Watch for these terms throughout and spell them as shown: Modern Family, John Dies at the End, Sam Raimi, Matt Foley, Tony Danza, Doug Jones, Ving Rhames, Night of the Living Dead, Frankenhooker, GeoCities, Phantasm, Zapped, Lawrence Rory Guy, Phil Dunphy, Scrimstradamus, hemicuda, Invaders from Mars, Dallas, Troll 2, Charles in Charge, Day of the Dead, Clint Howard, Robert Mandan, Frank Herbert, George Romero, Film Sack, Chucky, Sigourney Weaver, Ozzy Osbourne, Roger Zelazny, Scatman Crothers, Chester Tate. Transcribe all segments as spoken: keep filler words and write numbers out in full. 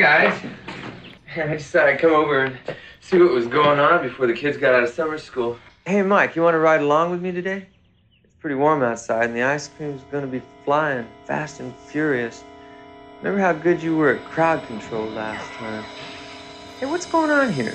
guys. And I just thought I'd come over and see what was going on before the kids got out of summer school. Hey, Mike, you want to ride along with me today? It's pretty warm outside, and the ice cream's going to be flying fast and furious. Remember how good you were at crowd control last time. Hey, what's going on here?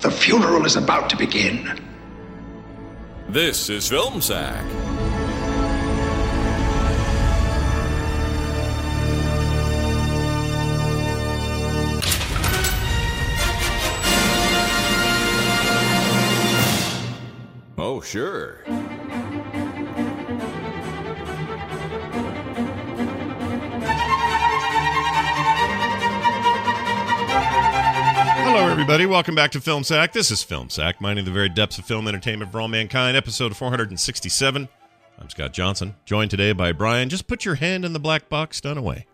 The funeral is about to begin. This is Film Sack. Oh, sure. Hello, everybody. Welcome back to Film Sack. This is Film Sack, mining the very depths of film entertainment for all mankind, episode four sixty-seven. I'm Scott Johnson, joined today by Brian. Just put your hand in the black box, done away.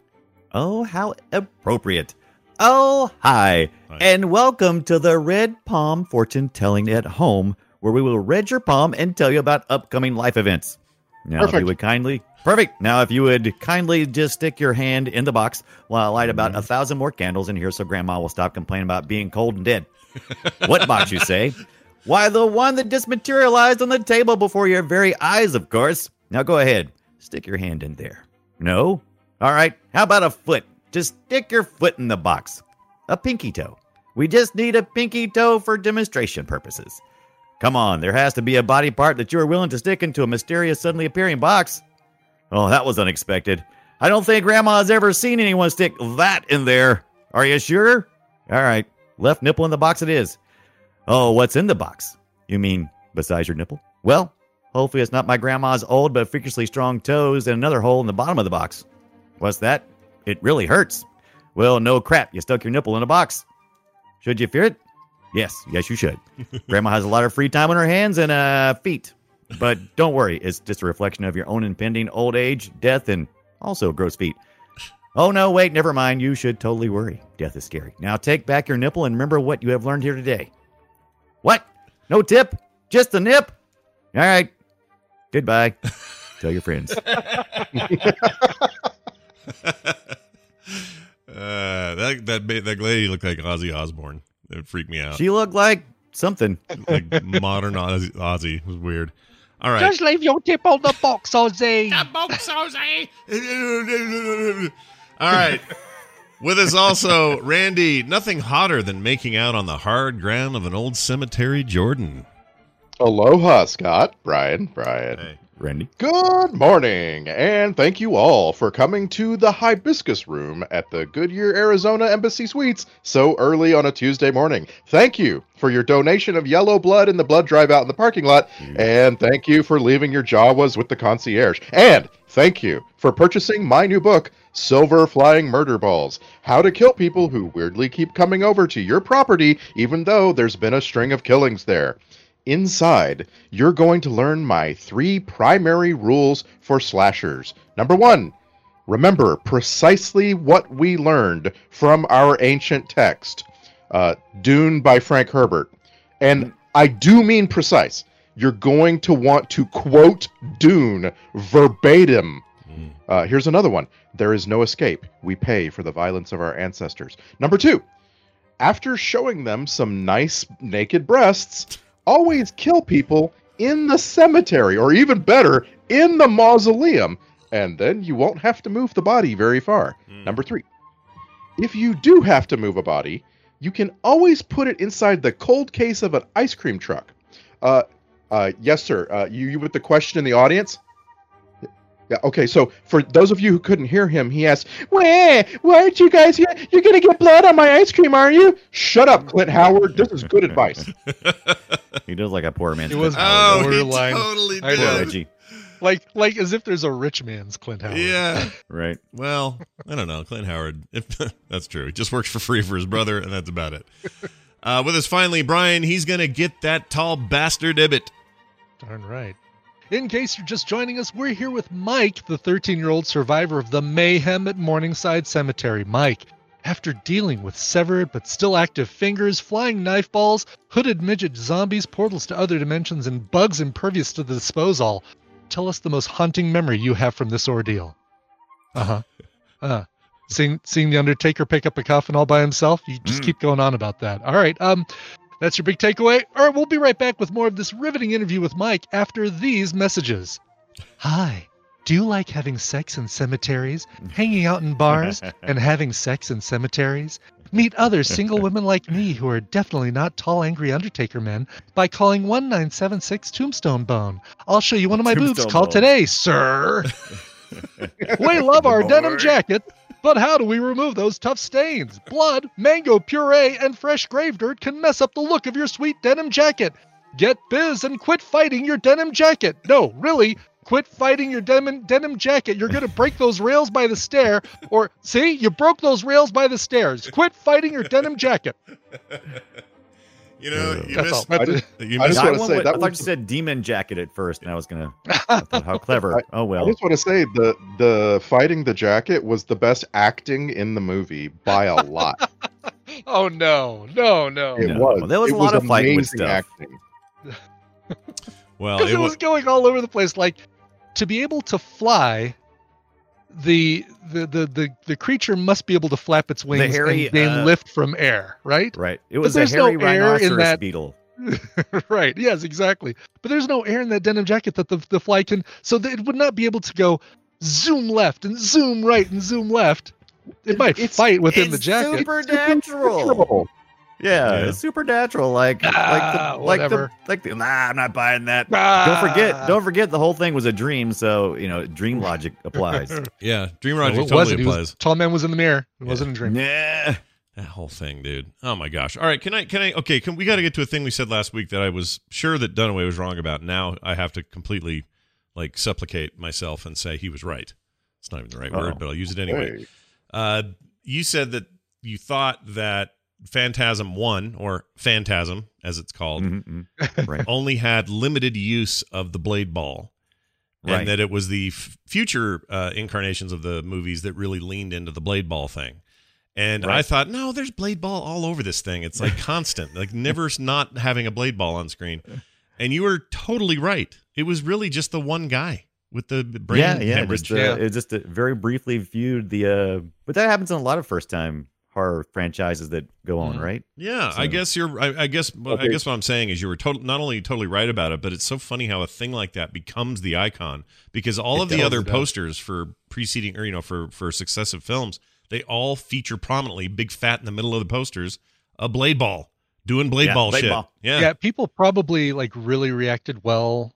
Oh, how appropriate. Oh, hi. hi. And welcome to the Red Palm Fortune Telling at Home, where we will read your palm and tell you about upcoming life events. Now, perfect. If you would kindly... Perfect. Now, if you would kindly just stick your hand in the box while I light about a thousand more candles in here so Grandma will stop complaining about being cold and dead. What box, you say? Why, the one that just materialized on the table before your very eyes, of course. Now, go ahead. Stick your hand in there. No? All right. How about a foot? Just stick your foot in the box. A pinky toe. We just need a pinky toe for demonstration purposes. Come on. There has to be a body part that you are willing to stick into a mysterious, suddenly appearing box. Oh, that was unexpected. I don't think Grandma has ever seen anyone stick that in there. Are you sure? All right. Left nipple in the box it is. Oh, what's in the box? You mean besides your nipple? Well, hopefully it's not my grandma's old but freakishly strong toes and another hole in the bottom of the box. What's that? It really hurts. Well, no crap. You stuck your nipple in a box. Should you fear it? Yes. Yes, you should. Grandma has a lot of free time on her hands and uh, feet. But don't worry, it's just a reflection of your own impending old age, death, and also gross feet. Oh, no, wait, never mind. You should totally worry. Death is scary. Now take back your nipple and remember what you have learned here today. What? No tip? Just the nip? All right. Goodbye. Tell your friends. uh, that, that, that lady looked like Ozzy Osbourne. It freaked me out. She looked like something. Like modern Ozzy. Ozzy. It was weird. All right. Just leave your tip on the box, Ozzy. The box, Ozzy. All right. With us also, Randy. Nothing hotter than making out on the hard ground of an old cemetery, Jordan. Aloha, Scott. Brian. Brian. Hey, Randy. Good morning, and thank you all for coming to the Hibiscus Room at the Goodyear, Arizona Embassy Suites so early on a Tuesday morning. Thank you for your donation of yellow blood in the blood drive out in the parking lot, and thank you for leaving your Jawas with the concierge, and thank you for purchasing my new book, Silver Flying Murder Balls, How to Kill People Who Weirdly Keep Coming Over to Your Property Even Though There's Been a String of Killings There. Inside, you're going to learn my three primary rules for slashers. Number one, remember precisely what we learned from our ancient text, uh, Dune by Frank Herbert. And I do mean precise. You're going to want to quote Dune verbatim. Uh, here's another one. There is no escape. We pay for the violence of our ancestors. Number two, after showing them some nice naked breasts... always kill people in the cemetery, or even better, in the mausoleum, and then you won't have to move the body very far. Mm. Number three, if you do have to move a body, you can always put it inside the cold case of an ice cream truck. Uh, uh, yes, sir. Uh, you, you with the question in the audience? Yeah. Okay, so for those of you who couldn't hear him, he asked, why aren't you guys here? You're going to get blood on my ice cream, are you? Shut up, Clint Howard. This is good advice. He does like a poor man's. It was oh, borderline. He totally I know. Reggie. Like, like as if there's a rich man's Clint Howard. Yeah. Right. Well, I don't know. Clint Howard, if that's true. He just works for free for his brother, and that's about it. Uh, with us finally, Brian, he's going to get that tall bastard Ibbot. Darn right. In case you're just joining us, we're here with Mike, the thirteen-year-old survivor of the mayhem at Morningside Cemetery. Mike After dealing with severed but still active fingers, flying knife balls, hooded midget zombies, portals to other dimensions, and bugs impervious to the disposal, tell us the most haunting memory you have from this ordeal. Uh-huh. Uh-huh. Seeing, seeing The Undertaker pick up a coffin all by himself? You just mm. keep going on about that. All right, um, that's your big takeaway. All right, we'll be right back with more of this riveting interview with Mike after these messages. Hi, do you like having sex in cemeteries, hanging out in bars, and having sex in cemeteries? Meet other single women like me who are definitely not tall, angry Undertaker men by calling one nine seven six Tombstone Bone. I'll show you one of my Tombstone boobs. Bone. Call today, sir. We love our denim jacket. But how do we remove those tough stains? Blood, mango puree, and fresh grave dirt can mess up the look of your sweet denim jacket. Get biz and quit fighting your denim jacket. No, really, quit fighting your denim denim jacket. You're going to break those rails by the stair. Or, see, you broke those rails by the stairs. Quit fighting your denim jacket. You know, you That's missed. All. I just, you missed. I just want to say that I thought you said demon jacket at first, and I was gonna. I thought, how clever! I, oh well. I just want to say the the fighting the jacket was the best acting in the movie by a lot. Oh no, no, no! It no. was. Well, there was it a lot was of fighting with stuff. Acting. Well, because it, it was going all over the place. Like to be able to fly, the the the the, the creature must be able to flap its wings the hairy, and then uh, lift from air, right? Right. It was a hairy no rhinoceros in that... beetle. Right. Yes, exactly. But there's no air in that denim jacket that the the fly can. So that it would not be able to go zoom left and zoom right and zoom left. It might it's, fight within the jacket. Supernatural. It's supernatural. Yeah, yeah, it's supernatural. Like, ah, like, the, like, the, like the, nah, I'm not buying that. Ah. Don't forget, don't forget, the whole thing was a dream. So you know, dream logic applies. Yeah, dream logic no, totally applies. Was, tall man was in the mirror. It yeah. wasn't a dream. Yeah, that whole thing, dude. Oh my gosh. All right, can I? Can I? Okay, can we got to get to a thing we said last week that I was sure that Dunaway was wrong about. Now I have to completely like supplicate myself and say he was right. It's not even the right oh. word, but I'll use it anyway. Hey. Uh, you said that you thought that Phantasm one, or Phantasm as it's called, mm-hmm. right. only had limited use of the blade ball, right. and that it was the f- future uh, incarnations of the movies that really leaned into the blade ball thing. And right. I thought, no, there's blade ball all over this thing. It's like constant, like never not having a blade ball on screen. And you were totally right. It was really just the one guy with the brain yeah, yeah, hemorrhage. Just, uh, yeah. It just uh, very briefly viewed the, uh, but that happens in a lot of first time horror franchises that go on, right? Yeah, so. I guess you're. I, I guess. Okay. I guess what I'm saying is you were total, not only totally right about it, but it's so funny how a thing like that becomes the icon because all it of does, the other posters for preceding, or you know, for for successive films, they all feature prominently, big fat in the middle of the posters, a blade ball doing blade yeah, ball blade shit. Ball. Yeah, yeah. People probably like really reacted well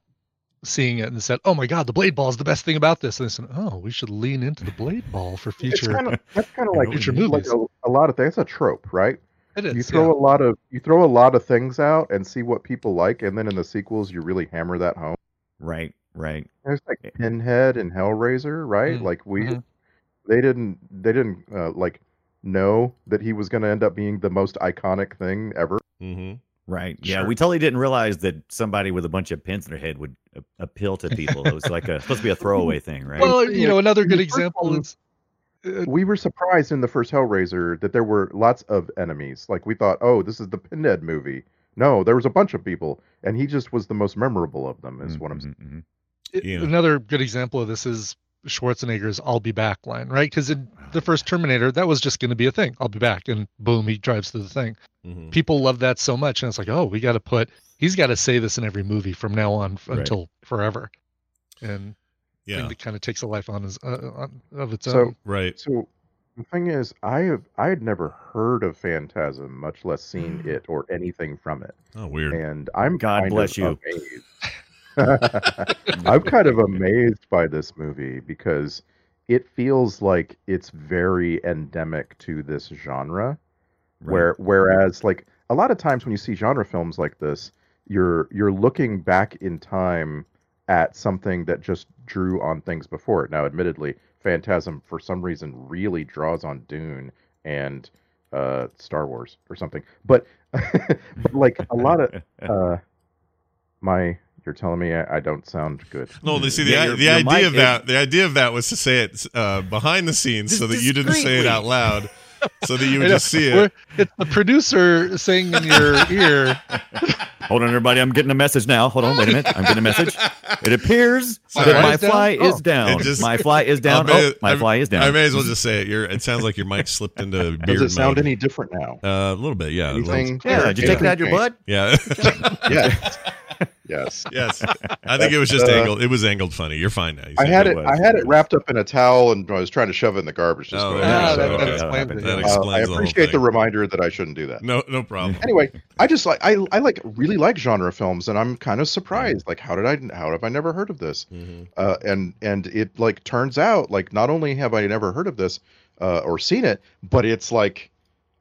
seeing it and said, "Oh my God, the blade ball is the best thing about this." And they said, "Oh, we should lean into the blade ball for future." It's kinda, that's kind of like future movies. Like a, a lot of things. That's a trope, right? It is. You throw yeah. a lot of you throw a lot of things out and see what people like, and then in the sequels, you really hammer that home. Right, right. There's like Pinhead and Hellraiser, right? Mm-hmm. Like we, mm-hmm. they didn't, they didn't uh, like know that he was going to end up being the most iconic thing ever. Mm-hmm. Right. Yeah, sure. We totally didn't realize that somebody with a bunch of pins in their head would a- appeal to people. It was like a supposed to be a throwaway thing, right? Well, you know, another good example is uh, we were surprised in the first Hellraiser that there were lots of enemies. Like we thought, "Oh, this is the Pinhead movie." No, there was a bunch of people, and he just was the most memorable of them. Is mm-hmm, what I'm saying. Mm-hmm. It, yeah. Another good example of this is Schwarzenegger's "I'll be back" line, right? Because in the first Terminator, that was just going to be a thing. I'll be back, and boom, he drives through the thing. Mm-hmm. People love that so much, and it's like, oh, we got to put. He's got to say this in every movie from now on f- right. until forever, and yeah, it kind of takes a life on, his, uh, on of its so, own. Right. So the thing is, I have I had never heard of Phantasm, much less seen it or anything from it. Oh, weird. And I'm God kind bless of you. Amazed. I'm kind of amazed by this movie because it feels like it's very endemic to this genre. Right. Where whereas like a lot of times when you see genre films like this, you're you're looking back in time at something that just drew on things before it. Now, admittedly, Phantasm for some reason really draws on Dune and uh, Star Wars or something. But, but like a lot of uh, my. You're telling me I, I don't sound good. No, they see the, yeah, the, the idea of that. The idea of that was to say it uh, behind the scenes, so that you didn't say it out loud. so that you would just see it. It's the producer saying in your ear. Hold on, everybody. I'm getting a message now. Hold on. Wait a minute. I'm getting a message. It appears Sorry. that my fly oh. is down. Just, my fly is down. May, oh, my I, fly is down. I may as well just say it. You're, it sounds like your mic slipped into beard mode. Does it sound mode. any different now? Uh, a little bit, yeah. Anything? Yeah, did you yeah. take it out of your butt? Yeah. yeah. Yes. Yes. I think it was just uh, angled. It was angled funny. You're fine now. You I had it. it I had it wrapped up in a towel, and I was trying to shove it in the garbage. Just oh, yeah, so, that, that, explains that, that explains uh, I appreciate the, the reminder that I shouldn't do that. No, no problem. Anyway, I just like I, I like really like genre films, and I'm kind of surprised. Like, how did I? How have I never heard of this? Mm-hmm. Uh, and and it like turns out like not only have I never heard of this uh, or seen it, but it's like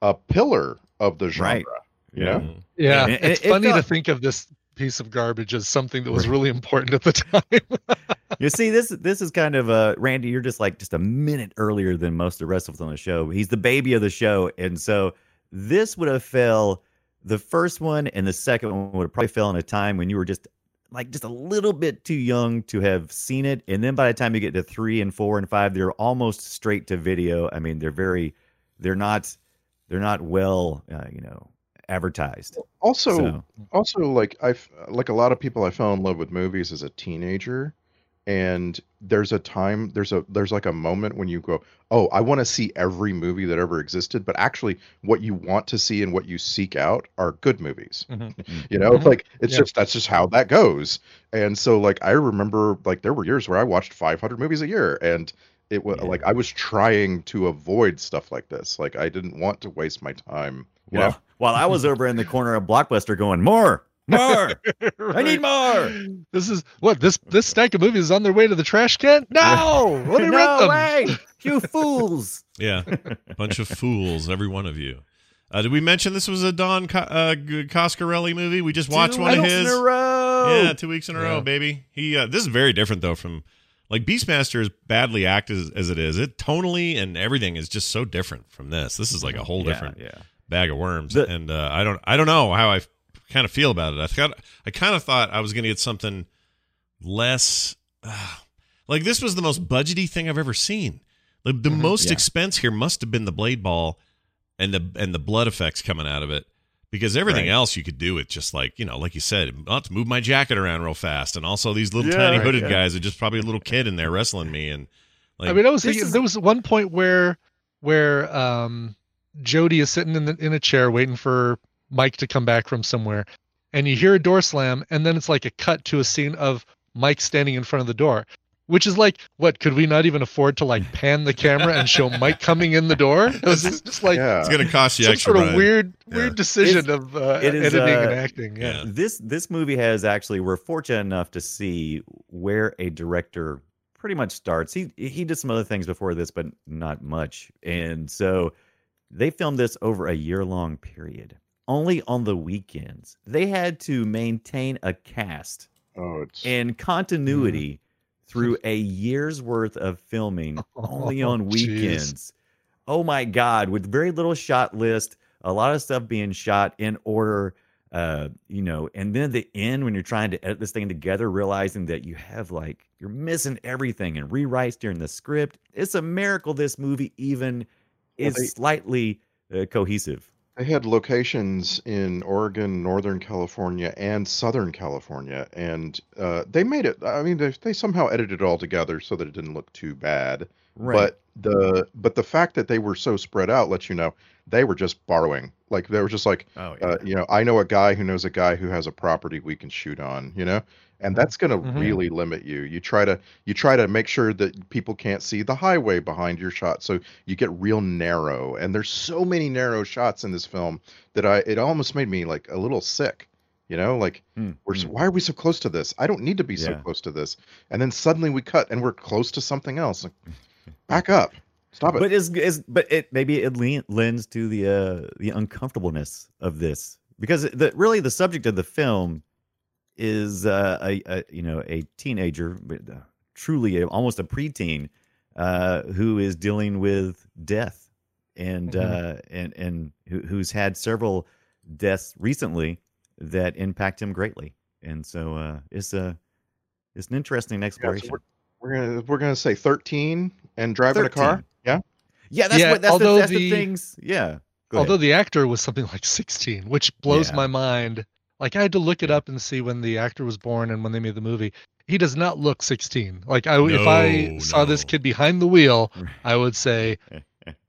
a pillar of the genre. Right. You yeah. Know? Yeah. And, and, it's it, funny it to think of this piece of garbage as something that was really important at the time. You see, this this is kind of uh Randy, you're just like just a minute earlier than most of the rest of us on the show. He's the baby of the show, and so this would have fell the first one, and the second one would have probably fell in a time when you were just like just a little bit too young to have seen it. And then by the time you get to three and four and five, they're almost straight to video. I mean, they're very they're not they're not well uh, you know advertised. Also, so. also like I've like a lot of people, I fell in love with movies as a teenager, and there's a time, there's a there's like a moment when you go, oh, I want to see every movie that ever existed. But actually, what you want to see and what you seek out are good movies. Mm-hmm. You know, mm-hmm. like it's yeah. just that's just how that goes. And so, like I remember, like there were years where I watched five hundred movies a year, and it was yeah. like I was trying to avoid stuff like this. Like I didn't want to waste my time. You well, know? While I was over in the corner of Blockbuster going, more, more, right. I need more. This is what this this stack of movies is on their way to the trash can. No, what did no them? Way, you fools. Yeah, bunch of fools, every one of you. Uh, did we mention this was a Don Co- uh, Coscarelli movie? We just watched two one of his. In a row. Yeah, two weeks in a yeah. row, baby. He uh, this is very different though from. Like Beastmaster is badly acted as, as it is. It tonally and everything is just so different from this. This is like a whole yeah, different yeah. bag of worms. The, and uh, I don't, I don't know how I kind of feel about it. I thought, I kind of thought I was going to get something less. Uh, like this was the most budgety thing I've ever seen. The, the mm-hmm, most yeah. expense here must have been the blade ball and the and the blood effects coming out of it, because everything right. else you could do with just like, you know, like you said, I'll have to move my jacket around real fast. And also these little yeah, tiny hooded yeah. guys are just probably a little kid in there wrestling me. And like, I mean, I was thinking, is... there was one point where, where um, Jody is sitting in the, in a chair waiting for Mike to come back from somewhere, and you hear a door slam. And then it's like a cut to a scene of Mike standing in front of the door, which is like, what could we not even afford to like pan the camera and show Mike coming in the door? It was just like yeah. it's going to cost you some extra sort of Brian. weird, weird yeah. decision it's, of uh, it is, editing uh, and acting. Yeah. This this movie has actually, we're fortunate enough to see where a director pretty much starts. He he did some other things before this, but not much. And so they filmed this over a year long period, only on the weekends. They had to maintain a cast oh, it's, and continuity. Mm-hmm. Through a year's worth of filming, only on weekends. Geez. Oh my God! With very little shot list, a lot of stuff being shot in order, uh, you know. And then at the end, when you're trying to edit this thing together, realizing that you have like you're missing everything and rewrites during the script. It's a miracle this movie even is well, they, slightly uh, cohesive. They had locations in Oregon, Northern California, and Southern California, and uh, they made it. I mean, they, they somehow edited it all together so that it didn't look too bad. Right. But the but the fact that they were so spread out lets you know they were just borrowing. Like they were just like, oh, yeah. uh, you know, I know a guy who knows a guy who has a property we can shoot on, you know. And that's going to mm-hmm. really limit you. You try to you try to make sure that people can't see the highway behind your shot, so you get real narrow. And there's so many narrow shots in this film that I it almost made me like a little sick. You know, like mm-hmm. we're so, why are we so close to this? I don't need to be yeah. so close to this. And then suddenly we cut and we're close to something else. Like, back up. Stop it. But is is but it maybe it le- lends to the uh, the uncomfortableness of this, because the really the subject of the film is uh, a, a you know a teenager, but uh, truly a, almost a preteen, uh, who is dealing with death, and mm-hmm. uh, and and who, who's had several deaths recently that impact him greatly, and so uh, it's a it's an interesting exploration. Yeah, so we're, we're gonna we're gonna say thirteen and driving a car, yeah. Yeah, that's yeah, what that's, although the, that's the, the things. Yeah. Although the actor was something like sixteen, which blows yeah. my mind. Like, I had to look it up and see when the actor was born and when they made the movie. He does not look sixteen. Like, I, no, if I no. saw this kid behind the wheel, I would say,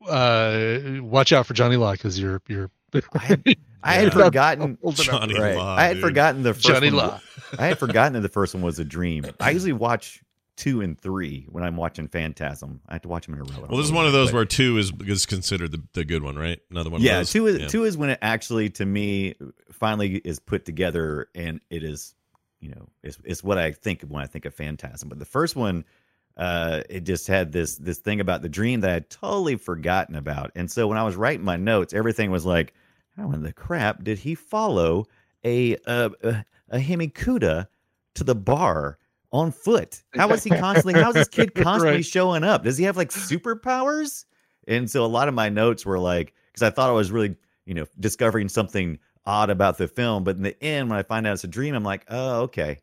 uh, watch out for Johnny Law, because you're you're. I had, yeah. I had forgotten Johnny right. Law. I had dude. forgotten the first Johnny one, Law. I had forgotten that the first one was a dream. I usually watch two and three when I'm watching Phantasm. I have to watch them in a row. Well, this is one of those but, where two is is considered the, the good one, right? Another one. Yeah, two is yeah. two is when it actually, to me, finally is put together, and it is. You know, it's it's what I think when I think of Phantasm. But the first one, uh, it just had this this thing about the dream that I had totally forgotten about. And so when I was writing my notes, everything was like, how in the crap did he follow a uh, a, a hemikuda to the bar on foot? How was he constantly? How is this kid constantly right. showing up? Does he have like superpowers? And so a lot of my notes were like, because I thought I was really, you know, discovering something odd about the film, but in the end, when I find out it's a dream, I'm like, oh, okay.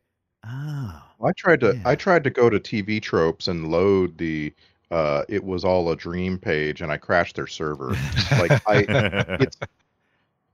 Oh, I tried to yeah. I tried to go to T V Tropes and load the uh, "It Was All a Dream" page, and I crashed their server. Like, I, it's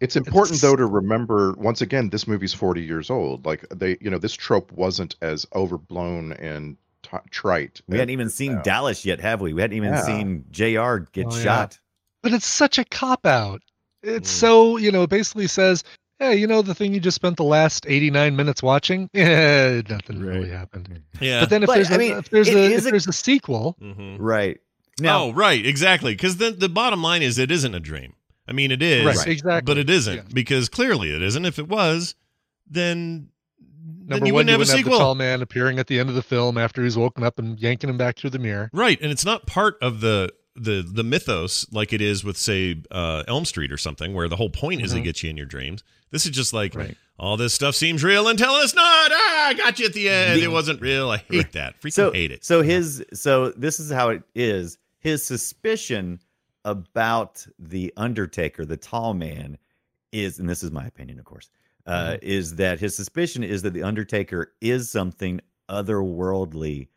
it's important it's... though to remember, once again, this movie's forty years old. Like, they, you know, this trope wasn't as overblown and t- trite. We hadn't even seen now. Dallas yet, have we? We hadn't even yeah. seen J R get oh, shot. Yeah. But it's such a cop out. It's so, you know, it basically says, hey, you know, the thing you just spent the last eighty-nine minutes watching? Yeah, nothing right. really happened. Yeah. But then if but, there's, I a, mean, if there's, a, if a... there's a sequel. Mm-hmm. Right. Now, oh, right. Exactly. Because the, the bottom line is it isn't a dream. I mean, it is. Right. Exactly. But it isn't. Yeah. Because clearly it isn't. If it was, then, then you one, wouldn't you have wouldn't a sequel. Have the tall man appearing at the end of the film after he's woken up and yanking him back through the mirror. Right. And it's not part of the... the the mythos like it is with, say, uh Elm Street or something, where the whole point mm-hmm. is to get you in your dreams. This is just like right. all this stuff seems real until it's not. Ah, I got you at the end. The, it wasn't real. I hate right. that. Freaking so, hate it. So his so this is how it is. His suspicion about the Undertaker, the tall man, is, and this is my opinion, of course, uh mm-hmm. is that his suspicion is that the Undertaker is something otherworldly.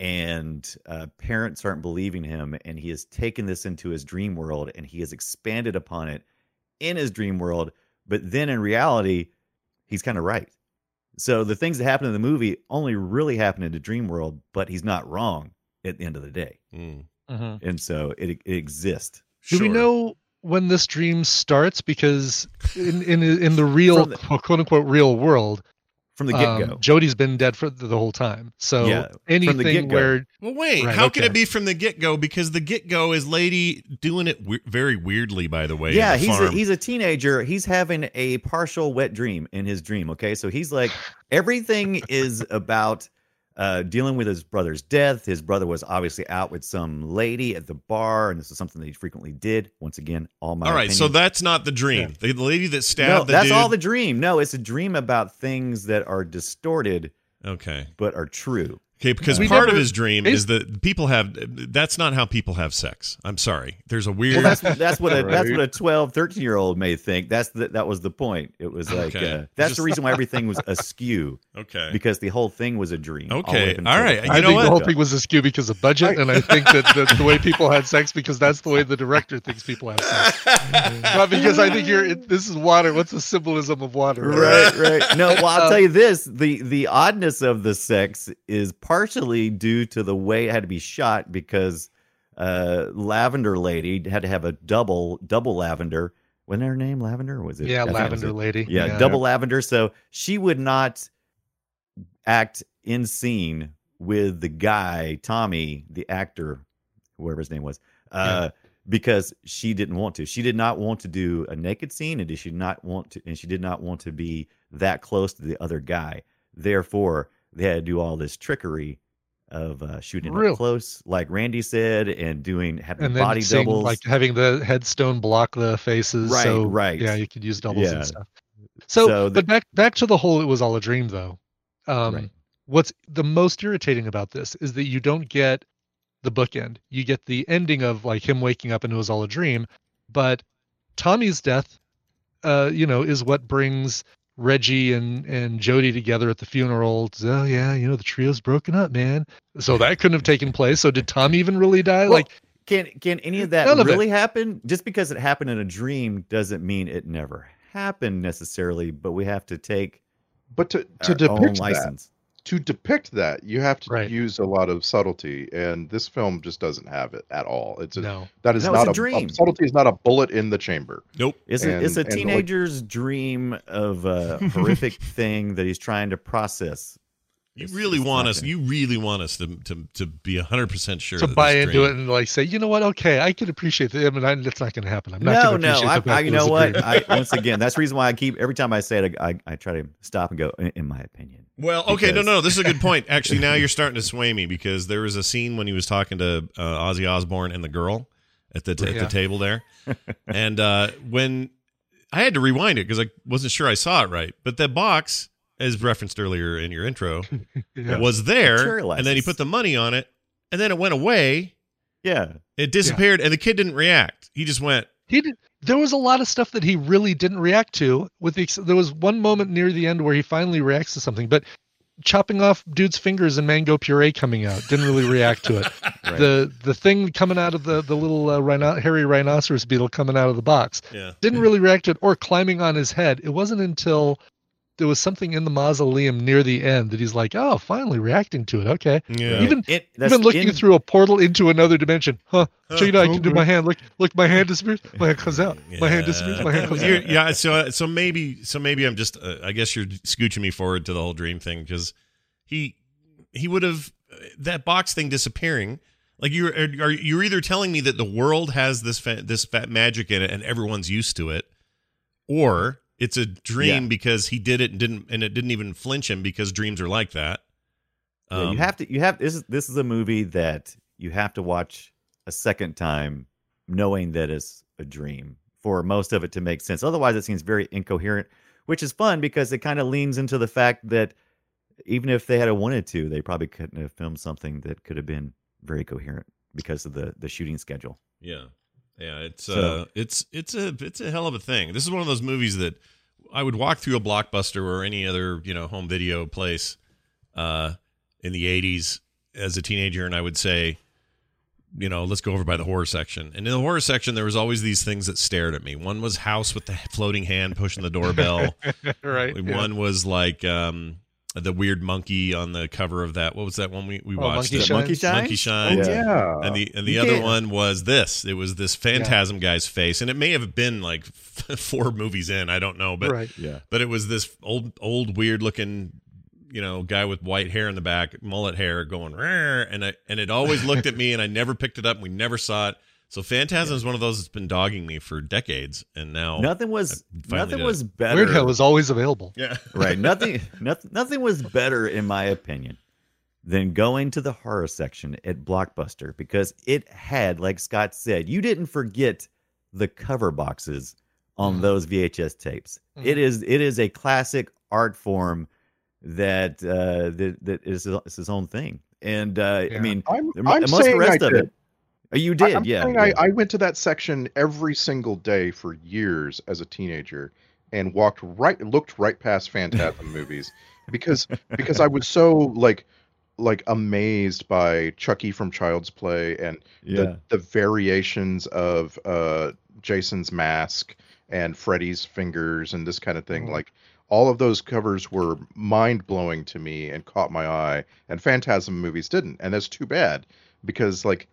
And uh, parents aren't believing him, and he has taken this into his dream world, and he has expanded upon it in his dream world. But then in reality, he's kind of right. So the things that happen in the movie only really happen in the dream world, but he's not wrong at the end of the day. Mm. Uh-huh. And so it, it exists. Do sure. we know when this dream starts? Because in in, in the real, the- quote unquote, real world, from the get-go, um, Jody's been dead for the whole time. So yeah, anything where... Well, wait, right, how okay. can it be from the get-go? Because the get-go is Lady doing it we- very weirdly, by the way. Yeah, the he's, a, he's a teenager. He's having a partial wet dream in his dream, okay? So he's like, everything is about uh, dealing with his brother's death. His brother was obviously out with some lady at the bar, and this is something that he frequently did. Once again, all my All right, opinions. So that's not the dream. Yeah. The lady that stabbed no, the that's dude... that's all the dream. No, it's a dream about things that are distorted, okay, but are true. Okay, because we part never, of his dream is that people have... That's not how people have sex. I'm sorry. There's a weird... Well, that's, that's, what a, right? that's what a twelve, thirteen-year-old may think. That's the, That was the point. It was like... Okay. Uh, that's Just... the reason why everything was askew. Okay. Because the whole thing was a dream. Okay. All, all right. You I know think what? The whole thing was askew because of budget, I... and I think that the, the way people had sex, because that's the way the director thinks people have sex. Not because I think you're... It, this is water. What's the symbolism of water? Right, right. right. No, well, I'll um, tell you this. The, the oddness of the sex is... partially due to the way it had to be shot, because uh, Lavender Lady had to have a double double Lavender. Wasn't her name Lavender? Was it? Yeah, Lavender Lady. Yeah, yeah, double Lavender. So she would not act in scene with the guy, Tommy, the actor, whoever his name was, uh, yeah. because she didn't want to. She did not want to do a naked scene, and she did not want to, and she did not want to be that close to the other guy. Therefore, they had to do all this trickery of uh, shooting really? up close, like Randy said, and doing having and body seeing, doubles, like having the headstone block the faces. Right, so, right. Yeah, you could use doubles yeah. and stuff. So, so the, but back back to the whole. It was all a dream, though. Um, right. What's the most irritating about this is that you don't get the bookend. You get the ending of like him waking up and it was all a dream, but Tommy's death, uh, you know, is what brings Reggie and, and Jody together at the funeral. Oh yeah, you know, the trio's broken up, man. So that couldn't have taken place. So did Tommy even really die? Well, like Can can any of that None really of happen? Just because it happened in a dream doesn't mean it never happened necessarily. But we have to take but to, to depict license. That. To depict that, you have to right. use a lot of subtlety, and this film just doesn't have it at all. It's a, no. that is no, not a, a dream. A, subtlety is not a bullet in the chamber. Nope. It's and, a, it's a teenager's like, dream of a horrific thing that he's trying to process. You it's, really it's want us. It. You really want us to to to be a hundred percent sure to that buy into dream. It and like say, you know what? Okay, I can appreciate that. I mean, I, that's not going to happen. I'm not no, no. I, I, you know what? I, once again, that's the reason why I keep every time I say it, I, I try to stop and go. In, in my opinion. Well, okay, because... no, no, this is a good point. Actually, now you're starting to sway me because there was a scene when he was talking to uh, Ozzy Osbourne and the girl at the t- yeah. at the table there, and uh, when I had to rewind it because I wasn't sure I saw it right, but that box. As referenced earlier in your intro, yeah. was there, and then he put the money on it, and then it went away. Yeah, it disappeared, yeah. and the kid didn't react. He just went. He did. There was a lot of stuff that he really didn't react to. With the, there was one moment near the end where he finally reacts to something, but chopping off dude's fingers and mango puree coming out didn't really react to it. Right. The the thing coming out of the the little uh, rhino- hairy rhinoceros beetle coming out of the box yeah. didn't really react to it, or climbing on his head. It wasn't until. There was something in the mausoleum near the end that he's like, oh, finally reacting to it. Okay. Yeah. Even, it, even looking in... through a portal into another dimension. Huh. So, you know, I can do my hand. Look, look, my hand disappears. My hand comes out. My yeah. hand disappears. My hand comes You're, out. Yeah. So, so maybe, so maybe I'm just, uh, I guess you're scooching me forward to the whole dream thing because he, he would have, that box thing disappearing. Like you're, are you're either telling me that the world has this, fa- this fat magic in it and everyone's used to it, or, it's a dream yeah. because he did it and didn't, and it didn't even flinch him because dreams are like that. Um, yeah, you have to, you have this. Is, this is a movie that you have to watch a second time, knowing that it's a dream for most of it to make sense. Otherwise, it seems very incoherent, which is fun because it kind of leans into the fact that even if they had wanted to, they probably couldn't have filmed something that could have been very coherent because of the the shooting schedule. Yeah. Yeah, it's so, uh, it's it's a it's a hell of a thing. This is one of those movies that I would walk through a Blockbuster or any other, you know, home video place uh, in the eighties as a teenager, and I would say, you know, let's go over by the horror section. And in the horror section, there was always these things that stared at me. One was House with the floating hand pushing the doorbell. Right. One yeah. was like um, the weird monkey on the cover of that. What was that one we, we oh, watched? Monkey Shine. Monkey Shine. Monkey Shine. Oh, yeah. And the and the you other can't. one was this. It was this Phantasm yeah. guy's face, and it may have been like four movies in. I don't know, but right. yeah. But it was this old old weird looking, you know, guy with white hair in the back, mullet hair, going Rrr, and I and it always looked at me, and I never picked it up. And we never saw it. So Phantasm yeah. is one of those that's been dogging me for decades, and now nothing was nothing was it. better. Weird How was always available. Yeah, right. Nothing, nothing, nothing was better, in my opinion, than going to the horror section at Blockbuster because it had, like Scott said, you didn't forget the cover boxes on mm-hmm. those V H S tapes. Mm-hmm. It is it is a classic art form that uh, that that is it's its own thing, and uh, yeah. I mean, I'm, I'm most of the rest of it. You did, I'm yeah. yeah. I, I went to that section every single day for years as a teenager, and walked right, looked right past Phantasm movies, because because I was so like like amazed by Chucky from Child's Play and yeah. the, the variations of uh, Jason's mask and Freddy's fingers and this kind of thing. Mm-hmm. Like all of those covers were mind blowing to me and caught my eye, and Phantasm movies didn't, and that's too bad because like.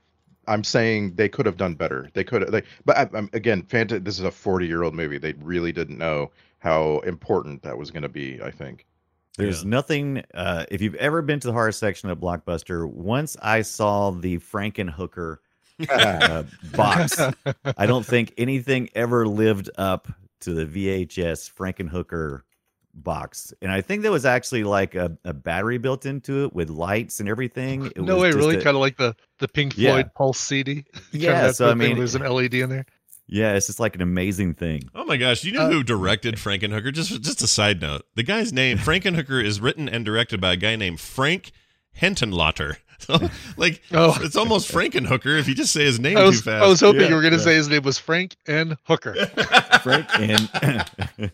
I'm saying they could have done better. They could have, they, but I, I'm, again, Phanta, this is a forty-year-old movie. They really didn't know how important that was going to be, I think. There's yeah. nothing, uh, if you've ever been to the horror section at Blockbuster, once I saw the Frankenhooker uh, box, I don't think anything ever lived up to the V H S Frankenhooker box. And I think there was actually like a, a battery built into it with lights and everything. It no was way, really? A, kind of like the, the Pink Floyd yeah. Pulse C D. Yeah, so I mean... Thing. There's an L E D in there. Yeah, it's just like an amazing thing. Oh my gosh, you know uh, who directed Frankenhooker? Just, just a side note. The guy's name, Frankenhooker, is written and directed by a guy named Frank Henenlotter. So, like, oh. it's almost Frankenhooker if you just say his name was, too fast. I was hoping yeah, you were going to yeah. say his name was Frank and Hooker. Frank and...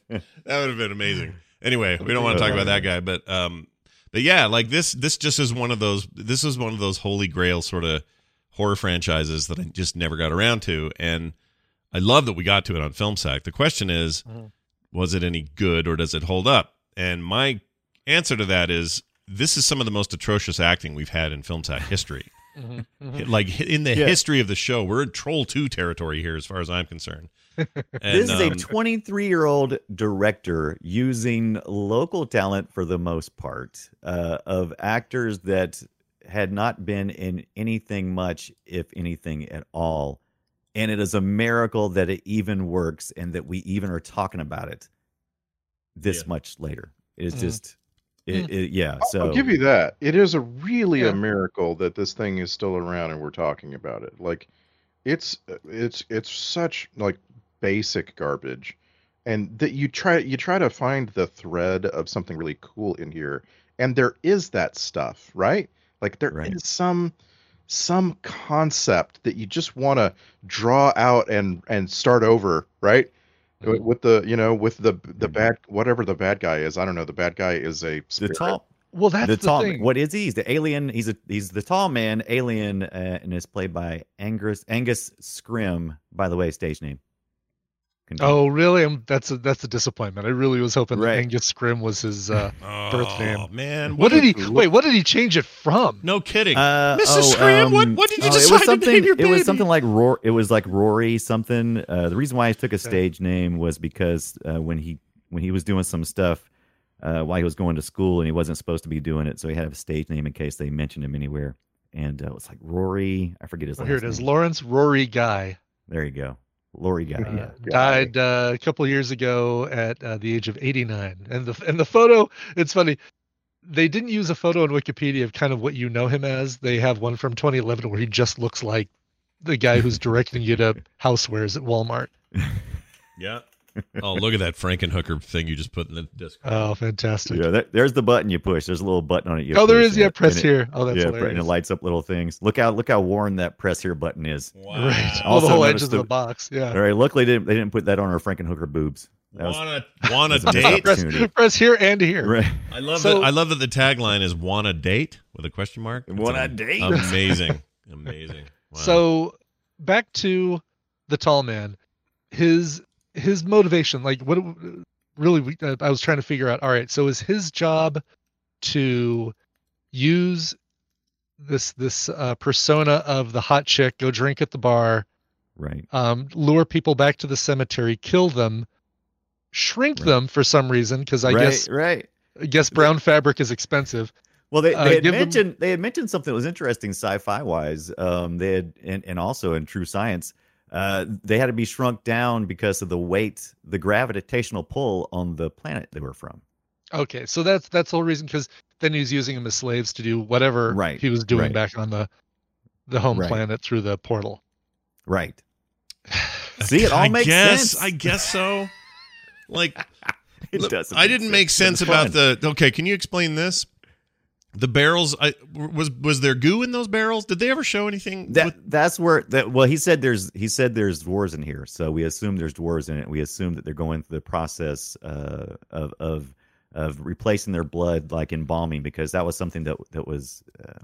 That would have been amazing. Anyway, we don't want to talk about that guy, but um, but yeah, like this this just is one of those. This is one of those holy grail sort of horror franchises that I just never got around to. And I love that we got to it on Film Sack. The question is, mm. was it any good or does it hold up? And my answer to that is, this is some of the most atrocious acting we've had in Film Sack history. Mm-hmm, mm-hmm. Like in the yeah. history of the show, we're in Troll two territory here, as far as I'm concerned. And, this is um, a twenty-three-year-old director using local talent for the most part, uh, of actors that had not been in anything much, if anything at all. And it is a miracle that it even works and that we even are talking about it this yeah. much later. It's mm-hmm. just. It, it, yeah, so I'll give you that. It is a really yeah. a miracle that this thing is still around and we're talking about it. Like, it's it's it's such like basic garbage, and that you try you try to find the thread of something really cool in here, and there is that stuff, right? Like there right. is some some concept that you just want to draw out and and start over, right? With the, you know, with the the bad, whatever the bad guy is, I don't know. The bad guy is a spirit. The tall. Well, that's the, the tall, thing. What is he? He's the alien. He's a he's the tall man, alien, uh, and is played by Angus Angus Scrimm. By the way, stage name. Continue. Oh, really? I'm, that's a that's a disappointment. I really was hoping right. that Angus Scrimm was his uh, oh, birth name. Oh man, what, what did he? Look? Wait, what did he change it from? No kidding, uh, Mister Oh, Scrimm. Um, what what did you oh, decide to name your baby? It was something like Rory. It was like Rory something. Uh, the reason why he took a stage name was because uh, when he when he was doing some stuff uh, while he was going to school and he wasn't supposed to be doing it, so he had a stage name in case they mentioned him anywhere. And uh, it was like Rory. I forget his last name. Here it is, Lawrence Rory Guy. There you go. Laurie guy uh, died uh, a couple of years ago at uh, the age of eighty-nine, and the and the photo. It's funny, they didn't use a photo on Wikipedia of kind of what you know him as. They have one from twenty eleven where he just looks like the guy who's directing you to housewares at Walmart. Yeah. Oh, look at that Frankenhooker thing you just put in the Discord. Oh, fantastic! Yeah, there, there's the button you push. There's a little button on it. You oh, there is. Yeah, press it, here. Oh, that's yeah, hilarious. And it lights up little things. Look out! Look how worn that press here button is. Wow. Right. Also, oh, the whole edge of the, the box. Yeah. All right. Luckily, they didn't, they didn't put that on our Frankenhooker boobs. That was, wanna wanna that was date? Press, press here and here. Right. I love so, that. I love that the tagline is "Wanna date?" with a question mark. It's wanna am, date? Amazing, amazing. Wow. So back to the tall man. His. His motivation, like what really we, uh, I was trying to figure out, all right, so is his job to use this this uh, persona of the hot chick, go drink at the bar, right? Um, lure people back to the cemetery, kill them, shrink right. them for some reason, because I right, guess right. I guess brown fabric is expensive. Well, they, they uh, had mentioned them... they had mentioned something that was interesting sci-fi wise. Um, they had and, and also in True Science. Uh, they had to be shrunk down because of the weight, the gravitational pull on the planet they were from. Okay, so that's that's the whole reason, because then he's using them as slaves to do whatever right, he was doing right. back on the the home right. planet through the portal. Right. See, it all I makes guess, sense. I guess so. Like, it doesn't. I didn't make sense, sense about fun. the. Okay, can you explain this? The barrels, I, was was there goo in those barrels? Did they ever show anything? That with... that's where that. Well, he said there's he said there's dwarves in here, so we assume there's dwarves in it. We assume that they're going through the process uh, of of of replacing their blood, like embalming, because that was something that that was uh,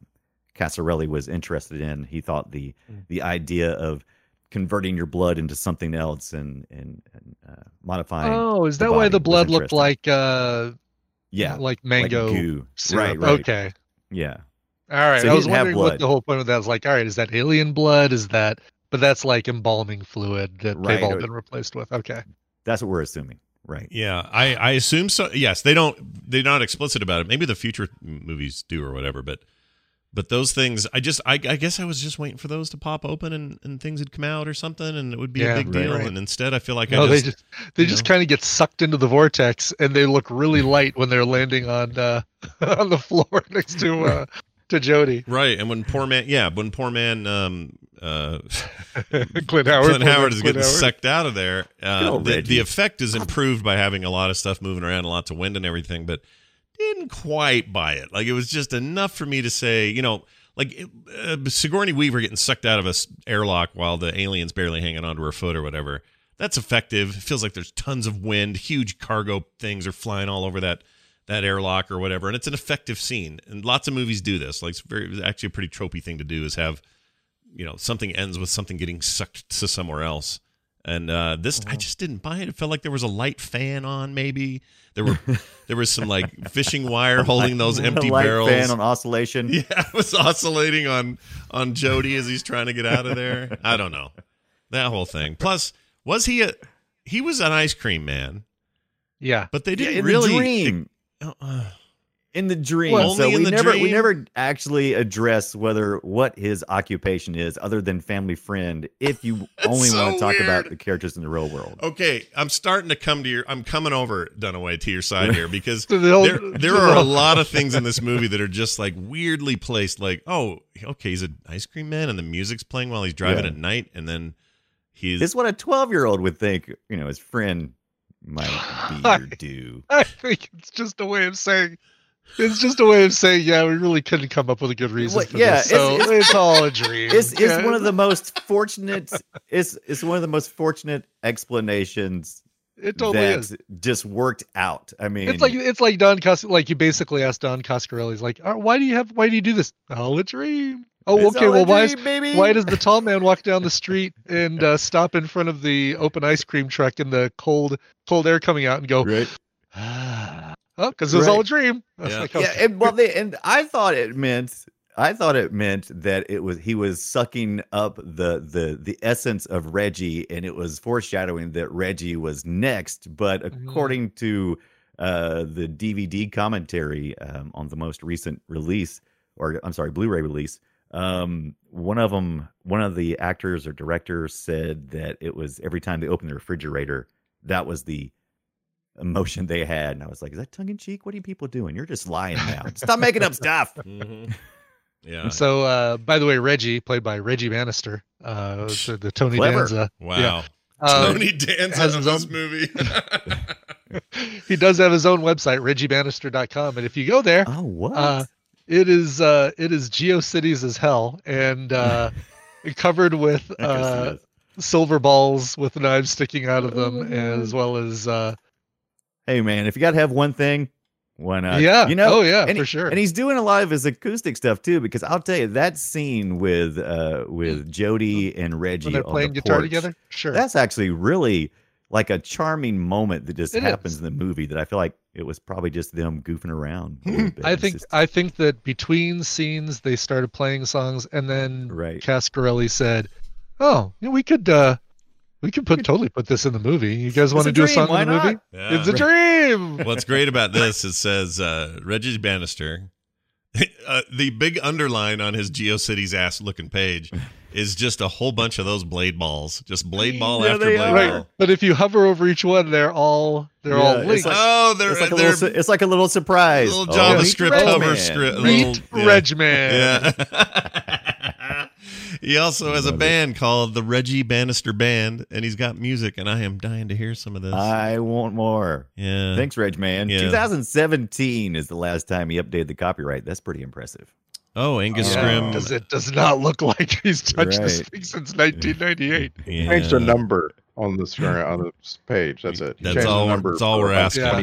Coscarelli was interested in. He thought the mm. the idea of converting your blood into something else and and, and uh, modifying. Oh, is that the why the blood looked like? Uh... Yeah, like mango, like goo. Right, right? Okay, yeah. All right, so I was wondering what the whole point of that was. Like, all right, is that alien blood? Is that? But that's like embalming fluid that right. they've all been replaced with. Okay, that's what we're assuming, right? Yeah, I, I assume so. Yes, they don't. They're not explicit about it. Maybe the future movies do or whatever. But but those things, I just, I, I guess I was just waiting for those to pop open and, and things would come out or something, and it would be yeah, a big right, deal. Right. And instead, I feel like no, I just, they just, they just kind of get sucked into the vortex, and they look really light when they're landing on uh, on the floor next to uh, to Jody. Right, and when poor man, yeah, when poor man, um, uh, Clint Howard, Clint Howard is Clint getting Howard. sucked out of there. Uh, the, the effect is improved by having a lot of stuff moving around, lots of wind and everything, but. Didn't quite buy it. Like, it was just enough for me to say, you know, like uh, Sigourney Weaver getting sucked out of a airlock while the alien's barely hanging onto her foot or whatever. That's effective. It feels like there's tons of wind, huge cargo things are flying all over that that airlock or whatever, and it's an effective scene. And lots of movies do this. Like, it's very, it's actually a pretty tropey thing to do, is have you know, something ends with something getting sucked to somewhere else. And uh, this, uh-huh. I just didn't buy it. It felt like there was a light fan on. Maybe there were there was some like fishing wire holding those empty light barrels. Fan on oscillation. Yeah, it was oscillating on on Jody as he's trying to get out of there. I don't know, that whole thing. Plus, was he a he was an ice cream man? Yeah, but they didn't yeah, in really. The dream. It, uh, in the dream, well, so we never dream? we never actually address whether what his occupation is, other than family friend. If you only so want to talk weird. about the characters in the real world, okay. I'm starting to come to your. I'm coming over, Dunaway, to your side here because the old, there there the are old. a lot of things in this movie that are just like weirdly placed. Like, oh, okay, he's an ice cream man, and the music's playing while he's driving yeah. at night, and then he's. This is what a twelve-year-old would think. You know, his friend might be or do. I think it's just a way of saying. It's just a way of saying, yeah, we really couldn't come up with a good reason for yeah, this. So it's, it's all a dream. It's, it's yeah. one of the most fortunate. It's it's one of the most fortunate explanations. It totally that is. Just worked out. I mean, it's like it's like Don Cos like you basically asked Don Coscarelli. He's like, oh, why do you have? Why do you do this? All a dream. Oh, it's okay. Well, dream, why is, baby. why does the tall man walk down the street and uh, stop in front of the open ice cream truck in the cold cold air coming out and go? Right. Ah. Oh, because it was right. all a dream. Yeah. Like, okay. yeah and, well, they, and I thought it meant I thought it meant that it was he was sucking up the the the essence of Reggie, and it was foreshadowing that Reggie was next. But according to uh, the D V D commentary um, on the most recent release, or I'm sorry, Blu-ray release, um, one of them, one of the actors or directors said that it was every time they opened the refrigerator, that was the emotion they had, and I was like, "Is that tongue in cheek? What are you people doing? You're just lying now. Stop making up stuff." Mm-hmm. Yeah. And so, uh, by the way, Reggie, played by Reggie Bannister, uh, the, the Tony Clever. Danza. Wow. Yeah. Uh, Tony Danza has his own this movie. He does have his own website, Reggie Bannister dot com, and if you go there, oh what? Uh, it is uh, it is GeoCities as hell, and uh, covered with uh, silver balls with knives sticking out of them, as well as. Uh, Hey man, if you gotta have one thing, why not? Yeah, you know, oh yeah, and for he, sure. And he's doing a lot of his acoustic stuff too, because I'll tell you that scene with uh, with Jody and Reggie when they're playing on the guitar porch, together. Sure, that's actually really like a charming moment that just it happens is. in the movie that I feel like it was probably just them goofing around. I think just... I think that between scenes they started playing songs, and then right. Coscarelli said, "Oh, you know, we could." Uh, We could put totally put this in the movie. You guys want to do a song in the movie? Yeah. It's a dream. What's great about this? It says uh, Reggie Bannister. Uh, the big underline on his GeoCities ass looking page is just a whole bunch of those blade balls, just blade ball yeah, after blade are. ball. Right. But if you hover over each one, they're all they're yeah, all linked. It's like, oh, they're it's like, they're, little, it's like a little surprise. Little JavaScript oh, hover script. Meet Regman. Yeah. He also has a band it. called the Reggie Bannister Band, and he's got music, and I am dying to hear some of this. I want more. Yeah. Thanks, Reg Man. Yeah. twenty seventeen is the last time he updated the copyright. That's pretty impressive. Oh, Angus yeah. Scrimm. Because it does not look like he's touched right. this thing since nineteen ninety-eight. Yeah. He changed a number on this, on this page. That's it. He That's all, number that's all we're asking. Yeah.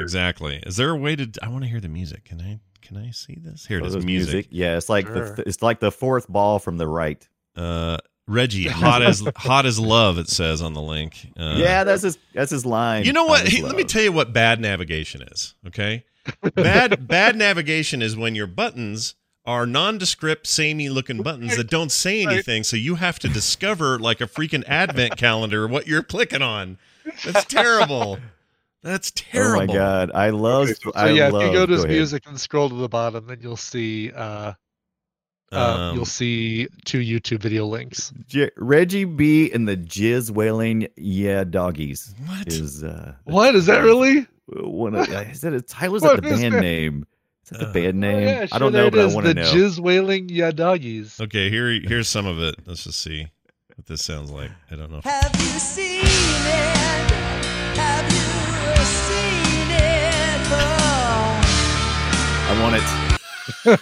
Exactly. Is there a way to... I want to hear the music. Can I... Can I see this? Here it is, music. music. Yeah, it's like sure. the it's like the fourth ball from the right. Uh, Reggie, hot as hot as love. It says on the link. Uh, yeah, that's his that's his line. You know what? Hey, let me tell you what bad navigation is. Okay, bad bad navigation is when your buttons are nondescript, samey looking buttons that don't say anything, so you have to discover like a freaking advent calendar what you're clicking on. That's terrible. That's terrible. Oh my god, I love. So I yeah, love, if you go to his go music and scroll to the bottom, then you'll see uh, uh um, you'll see two YouTube video links. J- Reggie B and the Jizz Wailing Yeah Doggies. What is uh? What is that really? One of is that a Tyler's like the band that? name? Is that the uh, band name? Yeah, sure I don't know, but is. I want to know. The Jizz Wailing Yeah Doggies. Okay, here here's some of it. Let's just see what this sounds like. I don't know. Have you seen it? Have you? I want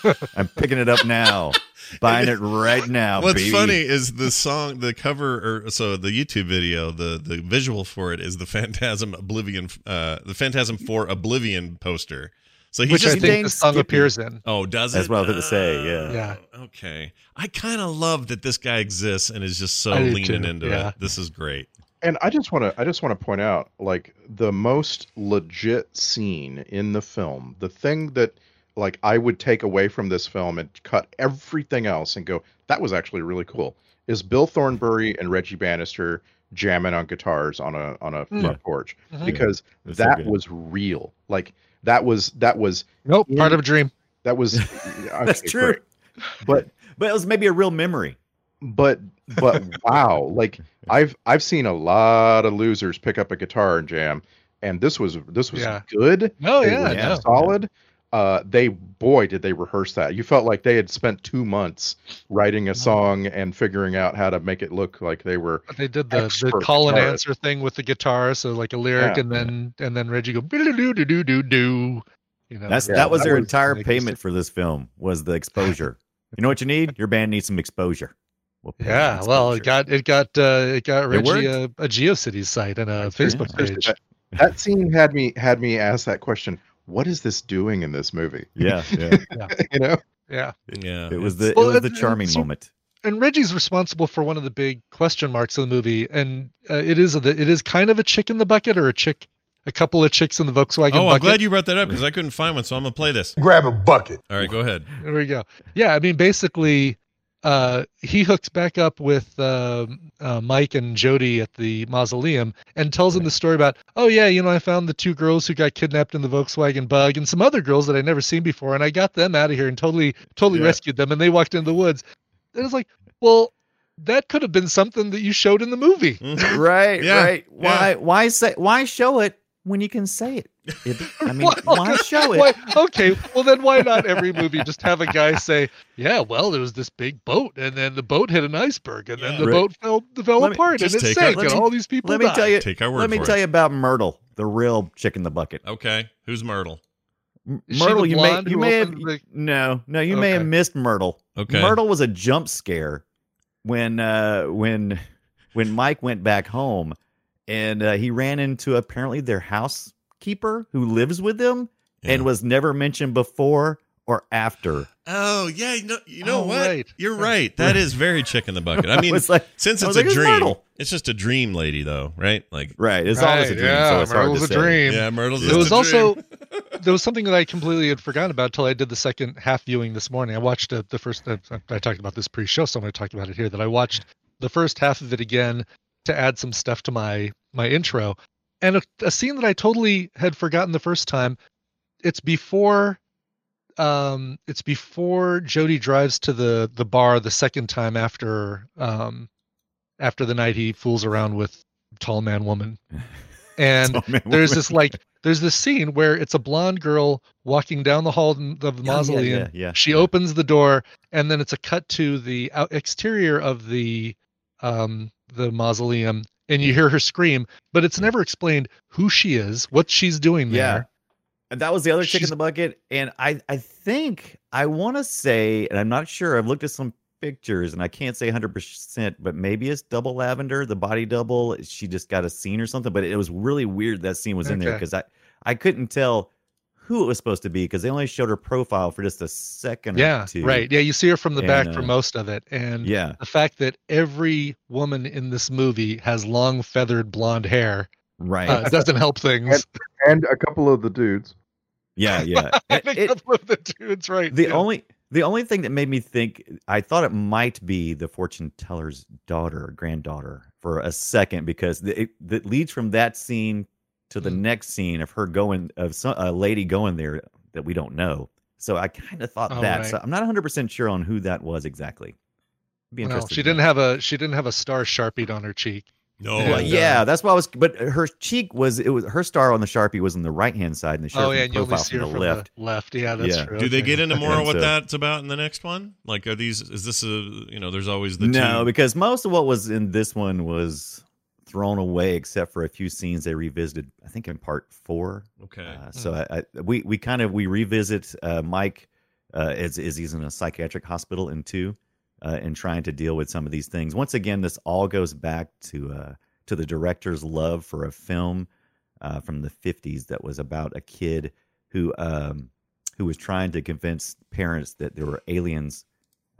it. I'm picking it up now. Buying it right now. What's baby. funny is the song, the cover, or so the YouTube video, the the visual for it is the Phantasm Oblivion, uh, the Phantasm for Oblivion poster. So he Which just I think the song appears in. Oh, does it? That's what I was going to say. Yeah. Yeah. Okay. I kind of love that this guy exists and is just so leaning too. into yeah. it. This is great. And I just want to I just want to point out, like, the most legit scene in the film, the thing that, like, I would take away from this film and cut everything else and go, that was actually really cool, is Bill Thornbury and Reggie Bannister jamming on guitars on a on a front yeah. porch, uh-huh. because yeah. that so was real. Like, that was that was nope part of a dream. That was okay, that's true. Great. But but it was maybe a real memory. But but wow, like I've I've seen a lot of losers pick up a guitar and jam, and this was this was yeah. good. Oh they yeah, yeah, solid. Uh, they boy did they rehearse that. You felt like they had spent two months writing a song and figuring out how to make it look like they were. But they did the, the call and answer thing with the guitar, so like a lyric, yeah. and then and then Reggie go do do do do do do. You know, that's yeah, that was that their was, entire payment for this film was the exposure. You know what you need? Your band needs some exposure. We'll yeah, well, it got it got uh, it got Reggie a, a GeoCities site and a Facebook page. That, that scene had me had me ask that question. What is this doing in this movie? Yeah, yeah. You know, yeah, yeah. It was the well, it was the charming so, moment. And Reggie's responsible for one of the big question marks of the movie, and uh, it is the it is kind of a chick in the bucket or a chick, a couple of chicks in the Volkswagen. Oh, I'm bucket. glad you brought that up because I couldn't find one, so I'm gonna play this. Grab a bucket. All right, go ahead. There we go. Yeah, I mean, basically, uh, he hooks back up with uh, uh, Mike and Jody at the mausoleum and tells right. him the story about, oh yeah, you know, I found the two girls who got kidnapped in the Volkswagen Bug and some other girls that I'd never seen before, and I got them out of here and totally, totally yeah. rescued them, and they walked into the woods. And it's like, well, that could have been something that you showed in the movie, mm-hmm. right? Yeah. Right? Why? Yeah. Why say? Why show it? When you can say it, it I mean, well, why show it? Why, okay, well then, why not every movie just have a guy say, "Yeah, well, there was this big boat, and then the boat hit an iceberg, and yeah, then the right. boat fell, fell let apart, me, and it sank, and all these people." Let died. me tell you. Take our word let me tell it. you about Myrtle, the real chick in the bucket. Okay, who's Myrtle? M- Myrtle, you may, you may have the... no, no, you okay. may have missed Myrtle. Okay, Myrtle was a jump scare when uh, when when Mike went back home. And uh, he ran into apparently their housekeeper who lives with them yeah. and was never mentioned before or after. Oh, yeah. You know, you know oh, what? Right. You're right. That is very chick in the bucket. I mean, I like, since it's like, a dream, it's, it's just a dream lady, though, right? Like, Right. It's right, always a dream. Yeah, so it's Myrtle's hard to a say. dream. Yeah, Myrtle's yeah. It was a also, dream. There was something that I completely had forgotten about until I did the second half viewing this morning. I watched uh, the first, uh, I talked about this pre-show, so I'm going to talk about it here, that I watched the first half of it again to add some stuff to my my intro, and a, a scene that I totally had forgotten the first time. It's before, um, it's before Jody drives to the the bar the second time after um, after the night he fools around with tall man woman, and tall man there's woman. this like there's this scene where it's a blonde girl walking down the hall of the mausoleum. Yeah, yeah, yeah, yeah, she yeah. opens the door, and then it's a cut to the out exterior of the. Um, the mausoleum, and you hear her scream, but it's never explained who she is, what she's doing there. Yeah. And that was the other she's... chick in the bucket. And I, I think I want to say, and I'm not sure, I've looked at some pictures and I can't say one hundred percent, but maybe it's double Lavender, the body double. She just got a scene or something, but it was really weird that scene was okay. in there because I, I couldn't tell who it was supposed to be because they only showed her profile for just a second yeah, or two. Yeah, right. Yeah, you see her from the and, back uh, for most of it. And yeah. the fact that every woman in this movie has long, feathered blonde hair right. uh, doesn't help things. And, and a couple of the dudes. Yeah, yeah. and it, a couple it, of the dudes, right. The yeah. only the only thing that made me think, I thought it might be the fortune teller's daughter, granddaughter, for a second because it, it leads from that scene to the next scene of her going of some, a lady going there that we don't know. So I kind of thought oh, that. Right. So I'm not one hundred percent sure on who that was exactly. Be interested. No, she didn't have a she didn't have a star sharpied on her cheek. No. Well, yeah, that's why I was. But her cheek was it was her star on the Sharpie was on the right hand side, and the Sharpie oh, yeah, and profile from the from left. The left. Yeah, that's yeah. true. Do they get into more of what so, that's about in the next one? Like, are these? Is this a? You know, there's always the no, two. Because most of what was in this one was thrown away except for a few scenes they revisited I think in part four. Okay. Uh, so mm. I, I, we we kind of we revisit uh, Mike uh, as is he's in a psychiatric hospital in two uh, and trying to deal with some of these things. Once again, this all goes back to uh, to the director's love for a film uh, from the fifties that was about a kid who um, who was trying to convince parents that there were aliens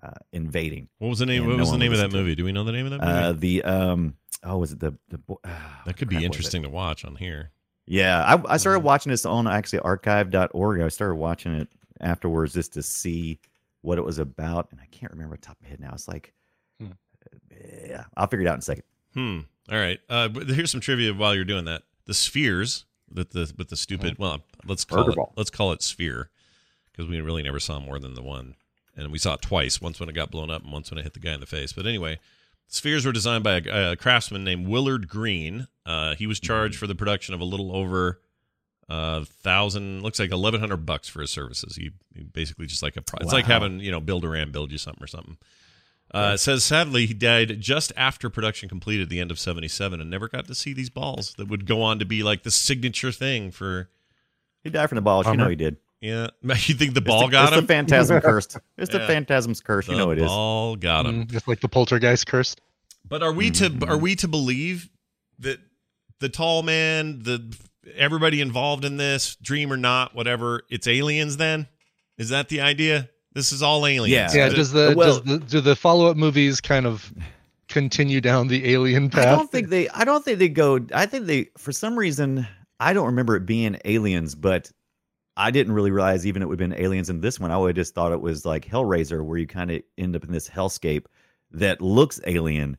uh, invading. What was the name? What was the name of that movie? Do we know the name of that movie? Uh, the um, oh, was it the the oh, that could be interesting to watch on here. Yeah, I, I started watching this on actually archive dot org. I started watching it afterwards just to see what it was about, and I can't remember the top of my head now. It's like, hmm. yeah, I'll figure it out in a second. Hmm. All right. Uh, but here's some trivia while you're doing that. The spheres with the with the stupid well, let's call it, let's call it sphere, because we really never saw more than the one, and we saw it twice. Once when it got blown up, and once when it hit the guy in the face. But anyway. Spheres were designed by a, a craftsman named Willard Green. Uh, he was charged for the production of a little over a uh, thousand, looks like eleven hundred bucks for his services. He, he basically just like a, pro- wow. It's like having you know Build-A-Ram build you something or something. Uh, it says sadly he died just after production completed at the end of seventy-seven and never got to see these balls that would go on to be like the signature thing for. He died from the balls, Hummer. You know he did. Yeah, you think the ball the, got it's him? It's the Phantasm cursed. It's yeah. the Phantasm's curse. The you know it is. The ball got him, mm, just like the poltergeist cursed. But are we mm-hmm. to are we to believe that the tall man, the everybody involved in this, dream or not, whatever, it's aliens? Then is that the idea? This is all aliens. Yeah. yeah does the, well, does the do the follow up movies kind of continue down the alien path? I don't think they. I don't think they go. I think they for some reason I don't remember it being aliens, but. I didn't really realize even it would have been aliens in this one. I would have just thought it was like Hellraiser, where you kind of end up in this hellscape that looks alien,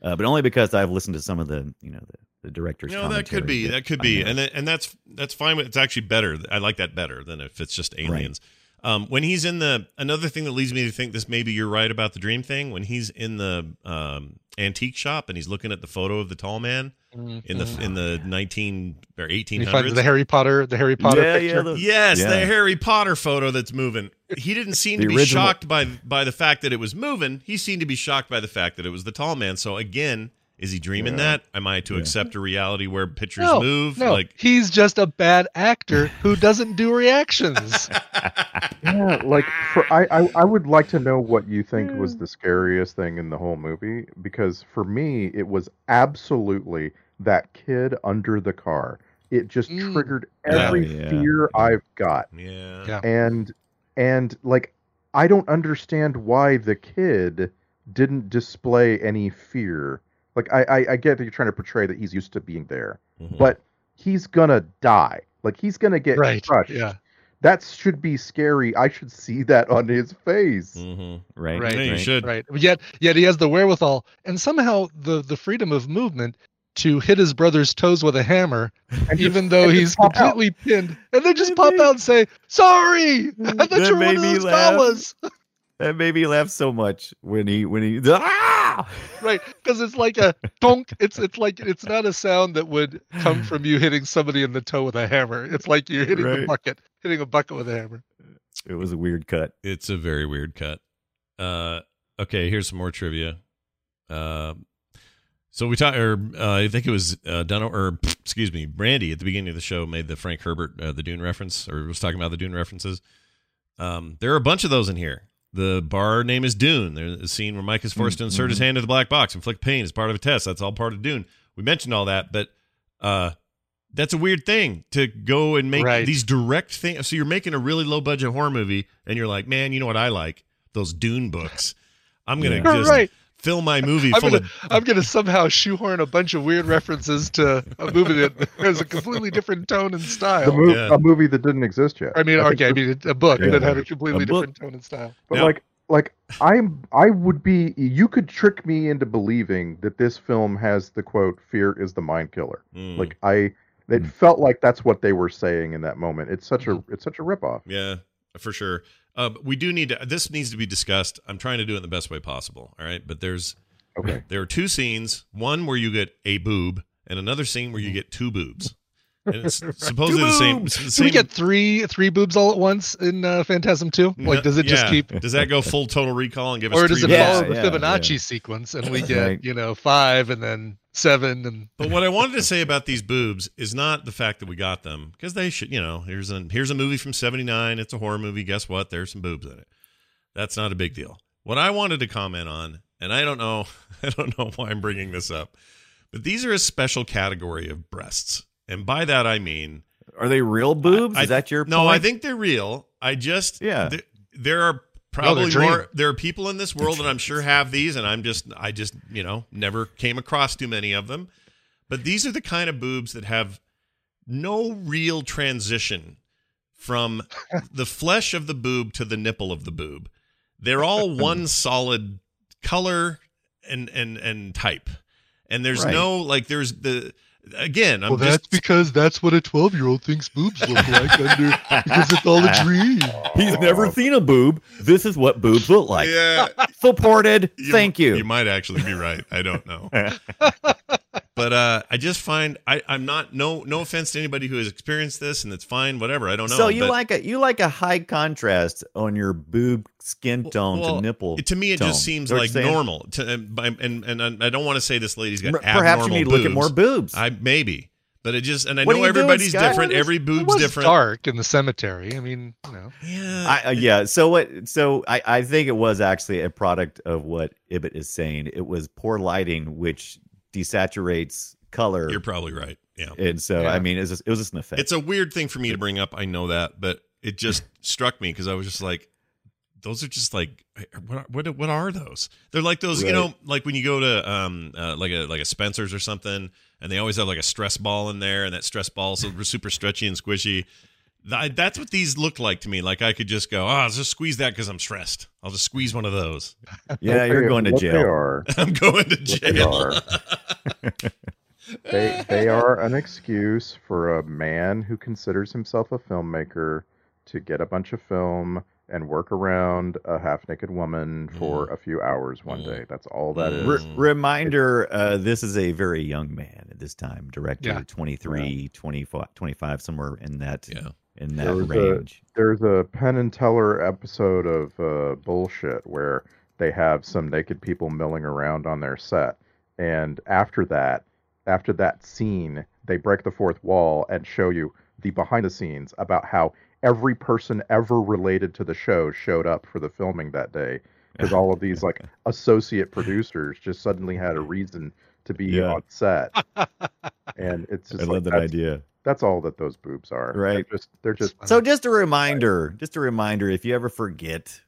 uh, but only because I've listened to some of the, you know, the, the director's. No, that could be, that, that could be, and and that's that's fine. It's actually better. I like that better than if it's just aliens. Right. Um, when he's in the another thing that leads me to think this maybe you're right about the dream thing. When he's in the um, antique shop and he's looking at the photo of the tall man. In the in the nineteen or eighteen hundreds, the Harry Potter, the Harry Potter yeah, picture. Yeah, the, yes, yeah. the Harry Potter photo that's moving. He didn't seem to be original. shocked by by the fact that it was moving. He seemed to be shocked by the fact that it was the tall man. So again, is he dreaming yeah. that? Am I to yeah. accept a reality where pictures no, move? No, like he's just a bad actor who doesn't do reactions. yeah, like for, I, I I would like to know what you think was the scariest thing in the whole movie, because for me it was absolutely. That kid under the car. It just mm. triggered every yeah, yeah. fear I've got. Yeah. yeah. And and like I don't understand why the kid didn't display any fear. Like I, I, I get that you're trying to portray that he's used to being there. Mm-hmm. But he's gonna die. Like he's gonna get right. crushed. Yeah. That should be scary. I should see that on his face. Mm-hmm. Right. Right. Yeah, you right. should. Right. Yet yet he has the wherewithal. And somehow the, the freedom of movement to hit his brother's toes with a hammer, and even though he's completely out. pinned, and they just pop out and say, "Sorry, I thought that you were one of those fellas." That made me laugh so much when he when he ah! right, because it's like a donk. It's it's like it's not a sound that would come from you hitting somebody in the toe with a hammer. It's like you're hitting right. a bucket, hitting a bucket with a hammer. It was a weird cut. It's a very weird cut. Uh, okay, here's some more trivia. Uh, So we talked, or uh, I think it was uh, Dunno, or excuse me, Brandy at the beginning of the show made the Frank Herbert, uh, the Dune reference, or was talking about the Dune references. Um, there are a bunch of those in here. The bar name is Dune. There's a scene where Mike is forced mm-hmm. to insert his hand into the black box, inflict pain as part of a test. That's all part of Dune. We mentioned all that, but uh, that's a weird thing to go and make right. these direct things. So you're making a really low budget horror movie, and you're like, man, you know what I like? Those Dune books. I'm going to yeah. just... Right. Fill my movie. I'm full gonna, of... I'm gonna somehow shoehorn a bunch of weird references to a movie that has a completely different tone and style. Movie, yeah. A movie that didn't exist yet. I mean, I okay, I mean a book yeah. that had a completely a different tone and style. But yeah. like, like I'm, I would be. You could trick me into believing that this film has the quote "Fear is the mind killer." Mm. Like I, it mm. felt like that's what they were saying in that moment. It's such mm. a, it's such a ripoff. Yeah, for sure. Uh, we do need to, this needs to be discussed. I'm trying to do it in the best way possible. All right. But there's, okay. there are two scenes, one where you get a boob and another scene where you get two boobs. And it's supposedly the same, it's the same. Do we get three, three boobs all at once in uh, Phantasm two? Like, does it just yeah. keep, does that go full Total Recall and give us three? Or does it yeah, follow the yeah, Fibonacci yeah. sequence and we get, right. you know, five and then seven. And but what I wanted to say about these boobs is not the fact that we got them, because they should, you know, here's a, here's a movie from seventy-nine. It's a horror movie. Guess what? There's some boobs in it. That's not a big deal. What I wanted to comment on, and I don't know, I don't know why I'm bringing this up, but these are a special category of breasts. And by that, I mean, are they real boobs? I, I, is that your no, point? I think they're real. I just yeah. Th- there are probably no, more. There are people in this world that I'm sure have these, and I'm just I just you know never came across too many of them. But these are the kind of boobs that have no real transition from the flesh of the boob to the nipple of the boob. They're all one solid color and and and type. And there's right. no like there's the again. I'm well, that's just, because that's what a twelve-year-old thinks boobs look like under because it's all a dream. He's never seen a boob. This is what boobs look like. Yeah, supported. You, Thank you. You might actually be right. I don't know. But uh, I just find I, I'm not no no offense to anybody who has experienced this, and it's fine, whatever. I don't know. So you but, like a you like a high contrast on your boob skin tone well, to nipple. To me, it tone. just seems like normal. To, and, and and I don't want to say this lady's got abnormal perhaps you need to boobs. Look at more boobs. I maybe, but it just and I what know everybody's doing, different. Every boob's was different. Dark in the cemetery. I mean, you know. Yeah, I, uh, yeah. So what? So I I think it was actually a product of what Ibbot is saying. It was poor lighting, which desaturates color. You're probably right. Yeah. And so, yeah. I mean, it was, just, it was just an effect. It's a weird thing for me to bring up. I know that, but it just struck me because I was just like, those are just like, what, what, what are those? They're like those, right. you know, like when you go to um, uh, like a, like a Spencer's or something, and they always have like a stress ball in there, and that stress ball is super stretchy and squishy. Th- that's what these look like to me. Like I could just go, oh, I'll just squeeze that because I'm stressed. I'll just squeeze one of those. Yeah, you're going to jail. I'm going to jail. They they are an excuse for a man who considers himself a filmmaker to get a bunch of film and work around a half-naked woman for a few hours one day. That's all that is. Re- reminder, uh, this is a very young man at this time, director, yeah. twenty-three, yeah. twenty-five, somewhere in that yeah. in that there's range. A, there's a Penn and Teller episode of uh, Bullshit where they have some naked people milling around on their set. And after that, after that scene, they break the fourth wall and show you the behind the scenes about how every person ever related to the show showed up for the filming that day, because all of these like associate producers just suddenly had a reason to be yeah. on set. And it's just I like, love that that's, idea. That's all that those boobs are. Right. They're just, they're just so just a reminder, right. just a reminder. If you ever forget,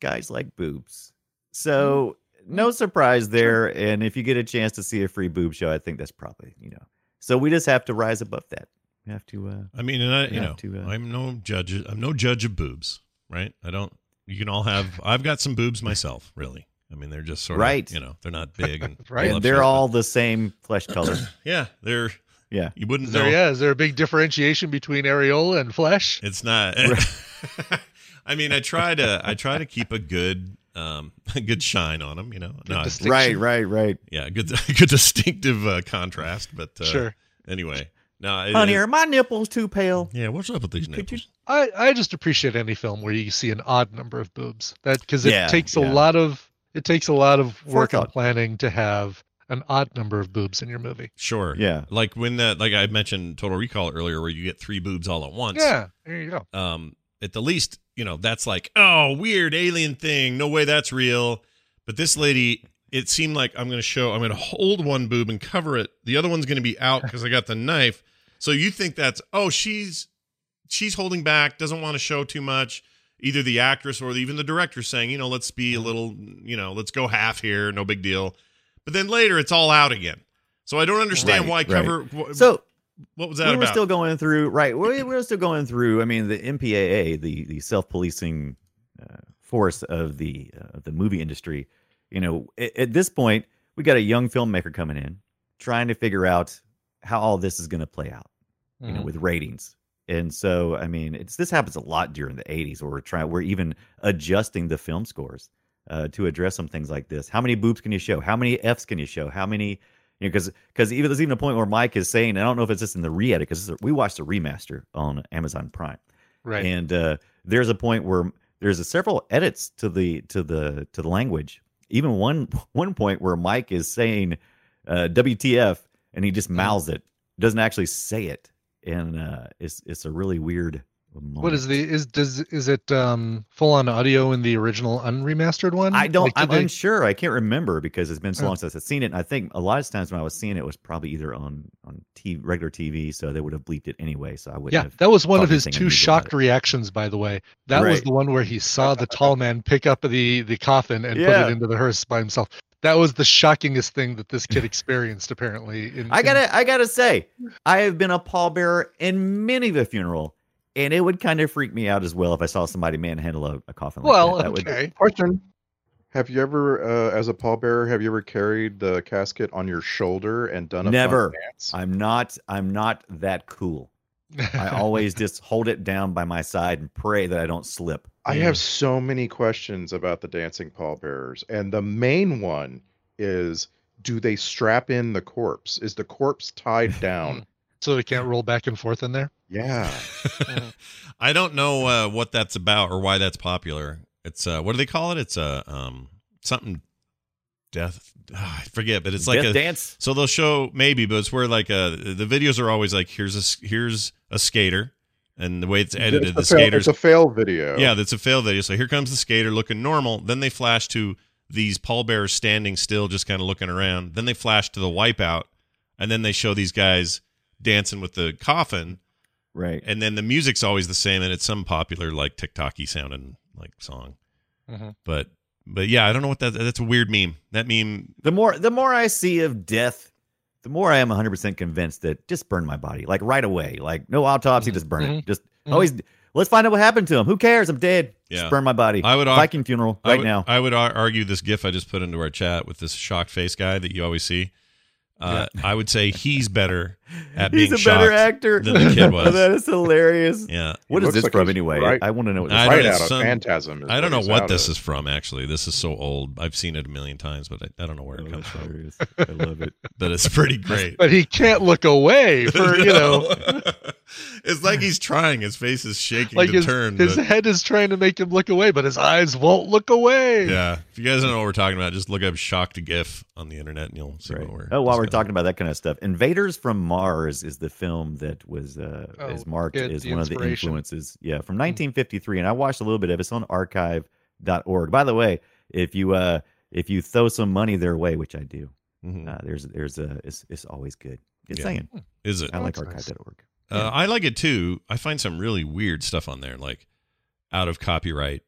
guys like boobs. So no surprise there. And if you get a chance to see a free boob show, I think that's probably, you know, so we just have to rise above that. Have to. Uh, I mean, and I, you know, to, uh, I'm no judge. I'm no judge of boobs, right? I don't. You can all have. I've got some boobs myself, really. I mean, they're just sort right. of, you know, they're not big and right. And they're shape, all but... the same flesh color. yeah, they're. Yeah, you wouldn't. Is there, know. Yeah, is there a big differentiation between areola and flesh? It's not. Right. I mean, I try to. I try to keep a good, um, a good shine on them. You know, no, right, right, right. Yeah, good, good distinctive uh, contrast. But uh, sure. Anyway. No, it, honey, it, are my nipples too pale? Yeah, what's up with these nipples? You, I, I just appreciate any film where you see an odd number of boobs. That because it yeah, takes yeah. a lot of it takes a lot of work and planning to have an odd number of boobs in your movie. Sure. Yeah. Like when that, like I mentioned Total Recall earlier, where you get three boobs all at once. Yeah. There you go. Um, at the least, you know, that's like, oh, weird alien thing. No way, that's real. But this lady. It seemed like I'm going to show, I'm going to hold one boob and cover it. The other one's going to be out because I got the knife. So you think that's, oh, she's she's holding back, doesn't want to show too much. Either the actress or even the director saying, you know, let's be a little, you know, let's go half here. No big deal. But then later it's all out again. So I don't understand right, why right. cover. Wh- so what was that we about? We're still going through, right. We're, we're still going through. I mean, the M P A A, the, the self-policing uh, force of the uh, the movie industry. You know, at this point, we got a young filmmaker coming in, trying to figure out how all this is going to play out, you mm. know, with ratings. And so, I mean, it's this happens a lot during the eighties, where we're trying, we're even adjusting the film scores uh, to address some things like this. How many boobs can you show? How many Fs can you show? How many? You know, because because even there's even a point where Mike is saying, I don't know if it's just in the re-edit because we watched the remaster on Amazon Prime, right? And uh, there's a point where there's a several edits to the to the to the language. Even one one point where Mike is saying uh, W T F and he just mouths it, doesn't actually say it, and uh, it's it's a really weird What is the is does is it um full on audio in the original unremastered one? I don't. Like, I'm they... unsure. I can't remember because it's been so long oh. since I've seen it. And I think a lot of times when I was seeing it, it was probably either on on T V, regular T V, so they would have bleeped it anyway. So I would. Yeah, have that was one of his two shocked reactions. By the way, that right. was the one where he saw the tall man pick up the the coffin and yeah. put it into the hearse by himself. That was the shockingest thing that this kid experienced. Apparently, in, I gotta in... I gotta say, I have been a pallbearer in many of the funeral. And it would kind of freak me out as well if I saw somebody manhandle a, a coffin like well, that. Well, okay. Would... Question. Have you ever, uh, as a pallbearer, have you ever carried the casket on your shoulder and done a Never. Dance? I'm not, I'm not that cool. I always just hold it down by my side and pray that I don't slip. I have so many questions about the dancing pallbearers. And the main one is, do they strap in the corpse? Is the corpse tied down? So they can't roll back and forth in there? Yeah. I don't know uh, what that's about or why that's popular. It's uh, what do they call it? It's a uh, um, something death. Uh, I forget, but it's like death a dance. So they'll show maybe, but it's where like uh, the videos are always like here's a here's a skater, and the way it's edited, it's the fail, skaters. It's a fail video. Yeah, that's a fail video. So here comes the skater looking normal. Then they flash to these pallbearers standing still, just kind of looking around. Then they flash to the wipeout, and then they show these guys dancing with the coffin. Right. And then the music's always the same, and it's some popular like TikTok-y sounding like song. Mm-hmm. But but yeah, I don't know what that that's a weird meme. That meme The more the more I see of death, the more I am one hundred percent convinced that just burn my body like right away. Like no autopsy, mm-hmm. just burn mm-hmm. it. Just mm-hmm. always let's find out what happened to him. Who cares? I'm dead. Yeah. Just burn my body. I would ar- Viking funeral right I would, now. I would argue this GIF I just put into our chat with this shocked face guy that you always see. Uh, yeah. I would say he's better at being he's a better actor than the kid was. That is hilarious. Yeah. What is this like from anyway? Right, I want to know what this is. Right out of some, Phantasm. I don't know what this of. Is from, actually. This is so old. I've seen it a million times, but I, I don't know where it comes hilarious. From. I love it. But it's pretty great. But he can't look away for, you know. It's like he's trying. His face is shaking like to his, turn. His but... head is trying to make him look away, but his eyes won't look away. Yeah. If you guys don't know what we're talking about, just look up shocked GIF on the internet and you'll see right. what we're Oh, while we're talking about that kind of stuff. Invaders from Mars is the film that was uh, oh, is marked as one of the influences. Yeah, from nineteen fifty-three. And I watched a little bit of it. It's on archive dot org. By the way, if you uh, if you throw some money their way, which I do, mm-hmm. uh, there's there's a it's, it's always good. It's yeah. saying, is it? I like archive dot org. Yeah. Uh, I like it too. I find some really weird stuff on there, like out of copyright,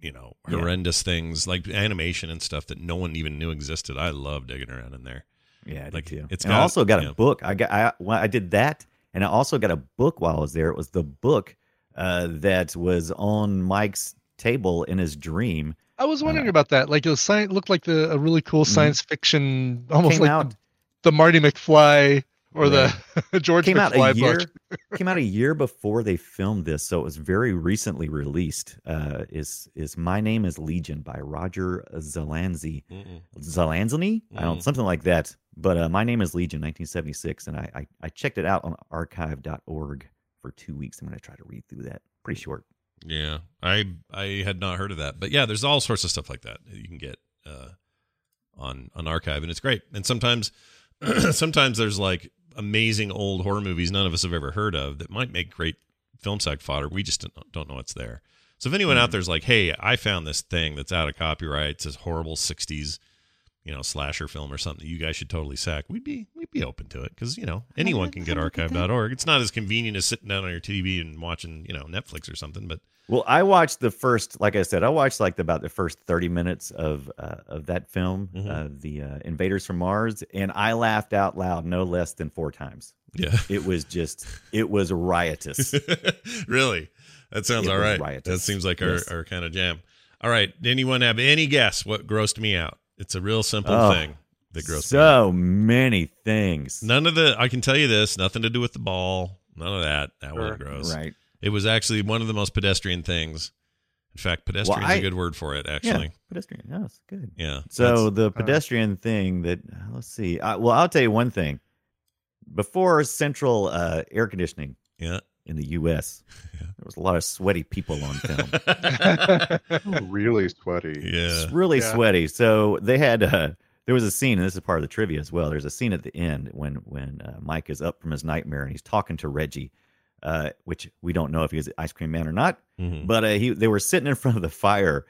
you know, horrendous yeah. things like animation and stuff that no one even knew existed. I love digging around in there. Yeah, I like too. It's and got, I also got yeah. a book. I got I well, I did that, and I also got a book while I was there. It was the book uh, that was on Mike's table in his dream. I was wondering uh, about that. Like it was science, looked like the a really cool science fiction, almost like out, the, the Marty McFly or yeah. the George came McFly out a year, book. Came out a year before they filmed this, so it was very recently released. Uh, is is My Name Is Legion by Roger Zelazny, Zelazny? I don't something like that. But uh, My Name Is Legion, nineteen seventy-six, and I, I I checked it out on archive dot org for two weeks. I'm going to try to read through that. Pretty short. Yeah, I I had not heard of that, but yeah, there's all sorts of stuff like that you can get uh, on on archive, and it's great. And sometimes sometimes there's like amazing old horror movies none of us have ever heard of that might make great film sack fodder. We just don't, don't know it's there. So if anyone mm-hmm. out there's like, hey, I found this thing that's out of copyright, it's this horrible sixties. You know, slasher film or something you guys should totally sack. We'd be we'd be open to it because, you know, anyone can get archive dot org. It's not as convenient as sitting down on your T V and watching, you know, Netflix or something. But well, I watched the first, like I said, I watched like the, about the first thirty minutes of uh, of that film, mm-hmm. uh, the uh, Invaders from Mars, and I laughed out loud no less than four times. Yeah, it was just it was riotous. Really, that sounds it all right. Riotous. That seems like yes. our, our kind of jam. All right, anyone have any guess what grossed me out? It's a real simple oh, thing that grossed so me out. So many things. None of the, I can tell you this, nothing to do with the ball. None of that. That sure. was gross. Right. It was actually one of the most pedestrian things. In fact, pedestrian well, I, is a good word for it, actually. Yeah, pedestrian. No, it's good. Yeah. So the pedestrian uh, thing that, let's see. I, well, I'll tell you one thing. Before central uh, air conditioning. Yeah. In the U S, yeah. there was a lot of sweaty people on film. Really sweaty. Yeah. Really yeah. sweaty. So they had, uh, there was a scene, and this is part of the trivia as well. There's a scene at the end when, when uh, Mike is up from his nightmare and he's talking to Reggie uh, which we don't know if he was Ice Cream Man or not. Mm-hmm. But uh, he they were sitting in front of the fire,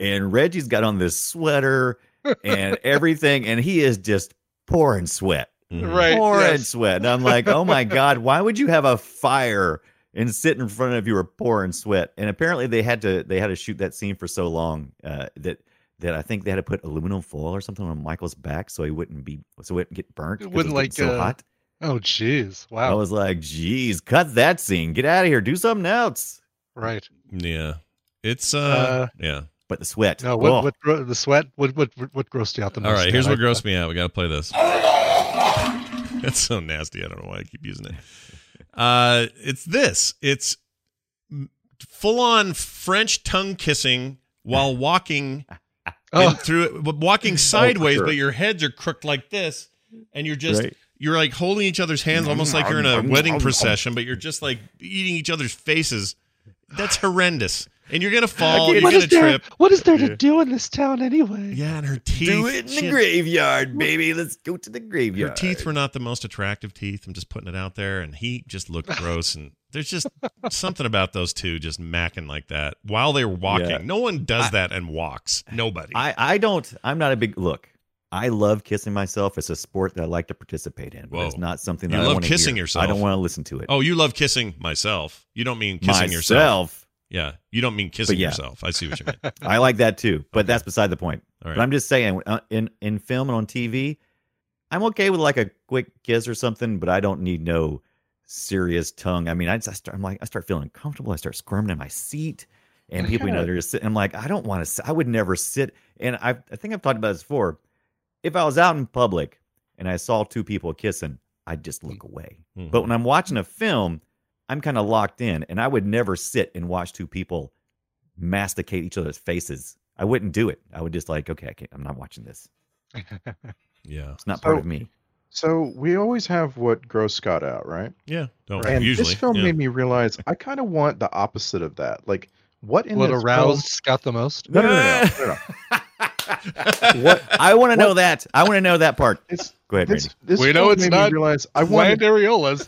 and Reggie's got on this sweater and everything, and he is just pouring sweat. Right, pouring yes. sweat. And I'm like, oh my God, why would you have a fire and sit in front of you or pouring sweat? And apparently they had to they had to shoot that scene for so long uh, that that I think they had to put aluminum foil or something on Michael's back so he wouldn't be so it wouldn't get burnt. It wouldn't it like so uh, hot. Oh geez, wow! I was like, geez, cut that scene, get out of here, do something else. Right? Yeah, it's uh, uh yeah. But the sweat. No, what, oh. what, what the sweat? What what what grossed you out the most? All right, here's what I, grossed I, me out. We got to play this. That's so nasty. I don't know why I keep using it. Uh, it's this. It's full-on French tongue kissing while walking oh. through, walking sideways, oh, sure. but your heads are crooked like this, and you're just right. you're like holding each other's hands, almost like you're in a wedding procession, but you're just like eating each other's faces. That's horrendous. And you're gonna fall. You're gonna there, trip. What is there to do in this town anyway? Yeah, and her teeth. Do it in shit. the graveyard, baby. Let's go to the graveyard. Her teeth were not the most attractive teeth. I'm just putting it out there. And he just looked gross. And there's just something about those two just macking like that while they're walking. Yeah. No one does I, that and walks. Nobody. I, I don't. I'm not a big look. I love kissing myself. It's a sport that I like to participate in. But it's not something that you I love kissing hear. yourself. I don't want to listen to it. Oh, you love kissing myself. You don't mean kissing myself. yourself. Yeah, you don't mean kissing yeah. yourself. I see what you mean. I like that too, but okay. that's beside the point. All right. But I'm just saying, in in film and on T V, I'm okay with like a quick kiss or something, but I don't need no serious tongue. I mean, I, just, I start, I'm like, I start feeling uncomfortable. I start squirming in my seat, and people, you know, they're just sitting. I'm like, I don't want to. I would never sit. And I, I think I've talked about this before. If I was out in public and I saw two people kissing, I'd just look away. Mm-hmm. But when I'm watching a film, I'm kind of locked in, and I would never sit and watch two people masticate each other's faces. I wouldn't do it. I would just like, okay, I can't, I'm not watching this. Yeah. It's not so, part of me. So we always have what grossed Scott out, right? Yeah. Don't, and usually, this film yeah. made me realize I kind of want the opposite of that. Like, what in what this aroused film... Scott the most? No, no, no, no, no, no. What I want to know that. I want to know that part. It's, Go ahead, this, Randy. This we know it's not realize, I wanted, areolas.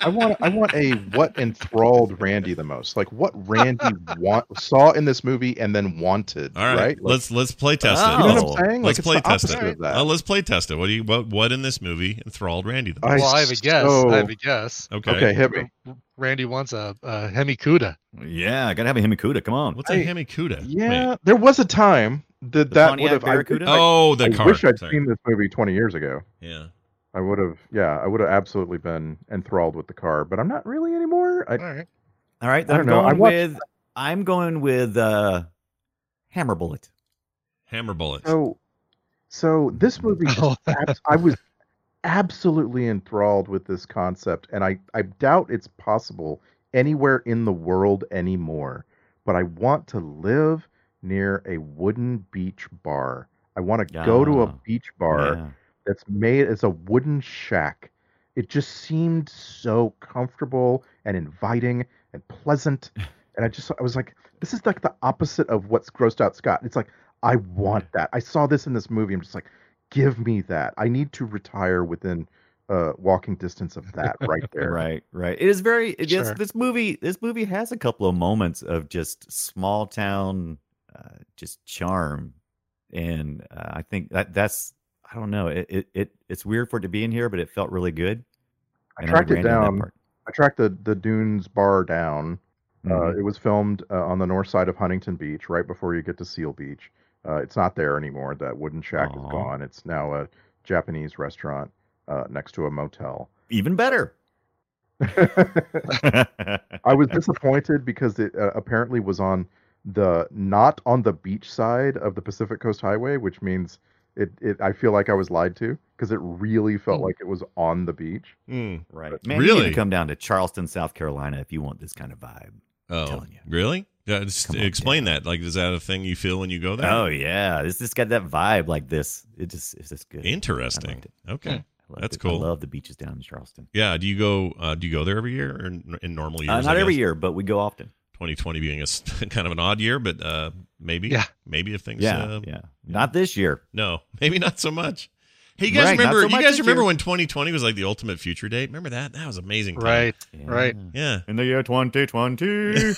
I want I want a what enthralled Randy the most. Like what Randy want, saw in this movie and then wanted. All right. right? Like, let's let's play test it. You know what I'm saying? Let's like, play test it. Uh, let's play test it. What do you what what in this movie enthralled Randy the most? Well, I have a guess. So, I have a guess. Okay. Okay, hit me. Randy wants a, a hemicuda. Yeah, I gotta have a hemicuda. Come on. What's I, a hemicuda? Yeah. Mate? There was a time that the that would have I, oh the I car. wish I'd Sorry. seen this movie twenty years ago. Yeah. I would have, yeah, I would have absolutely been enthralled with the car, but I'm not really anymore. I, all right, all right. I don't I'm know. Going I watched, with, I'm going with uh, Hammer Bullet. Hammer Bullet. So, so this movie, oh. abs- I was absolutely enthralled with this concept, and I, I doubt it's possible anywhere in the world anymore. But I want to live near a wooden beach bar. I want to yeah. go to a beach bar. Yeah. That's made as a wooden shack. It just seemed so comfortable and inviting and pleasant. And I just, I was like, this is like the opposite of what's grossed out Scott. It's like, I want that. I saw this in this movie. I'm just like, give me that. I need to retire within uh, walking distance of that right there. Right, right. It is very, it sure. is, this movie, this movie has a couple of moments of just small town, uh, just charm. And uh, I think that that's, I don't know. It, it it it's weird for it to be in here, but it felt really good. I and tracked I it down. I tracked the, the Dunes bar down. Mm-hmm. Uh, it was filmed uh, on the north side of Huntington Beach, right before you get to Seal Beach. Uh, it's not there anymore. That wooden shack Aww. is gone. It's now a Japanese restaurant uh, next to a motel. Even better. I was disappointed because it uh, apparently was on the not on the beach side of the Pacific Coast Highway, which means. It, it, I feel like I was lied to because it really felt mm. like it was on the beach. Mm, right. But, man, really? You need to come down to Charleston, South Carolina if you want this kind of vibe. Oh, I'm telling you. Really? Yeah, just explain on, yeah. that. Like, is that a thing you feel when you go there? Oh, yeah. It's just got that vibe like this. It just, it's just good. Interesting. Okay. Yeah. That's it. Cool. I love the beaches down in Charleston. Yeah. Do you go, uh, do you go there every year or in, in normal years? Uh, not every year, but we go often. twenty twenty being a kind of an odd year, but uh, maybe, yeah. maybe if things, yeah, uh, yeah, not this year. No, maybe not so much. Hey, you guys right, remember? So you guys remember year. when twenty twenty was like the ultimate future date? Remember that? That was amazing. Time. Right, yeah. right, yeah. In the year twenty twenty.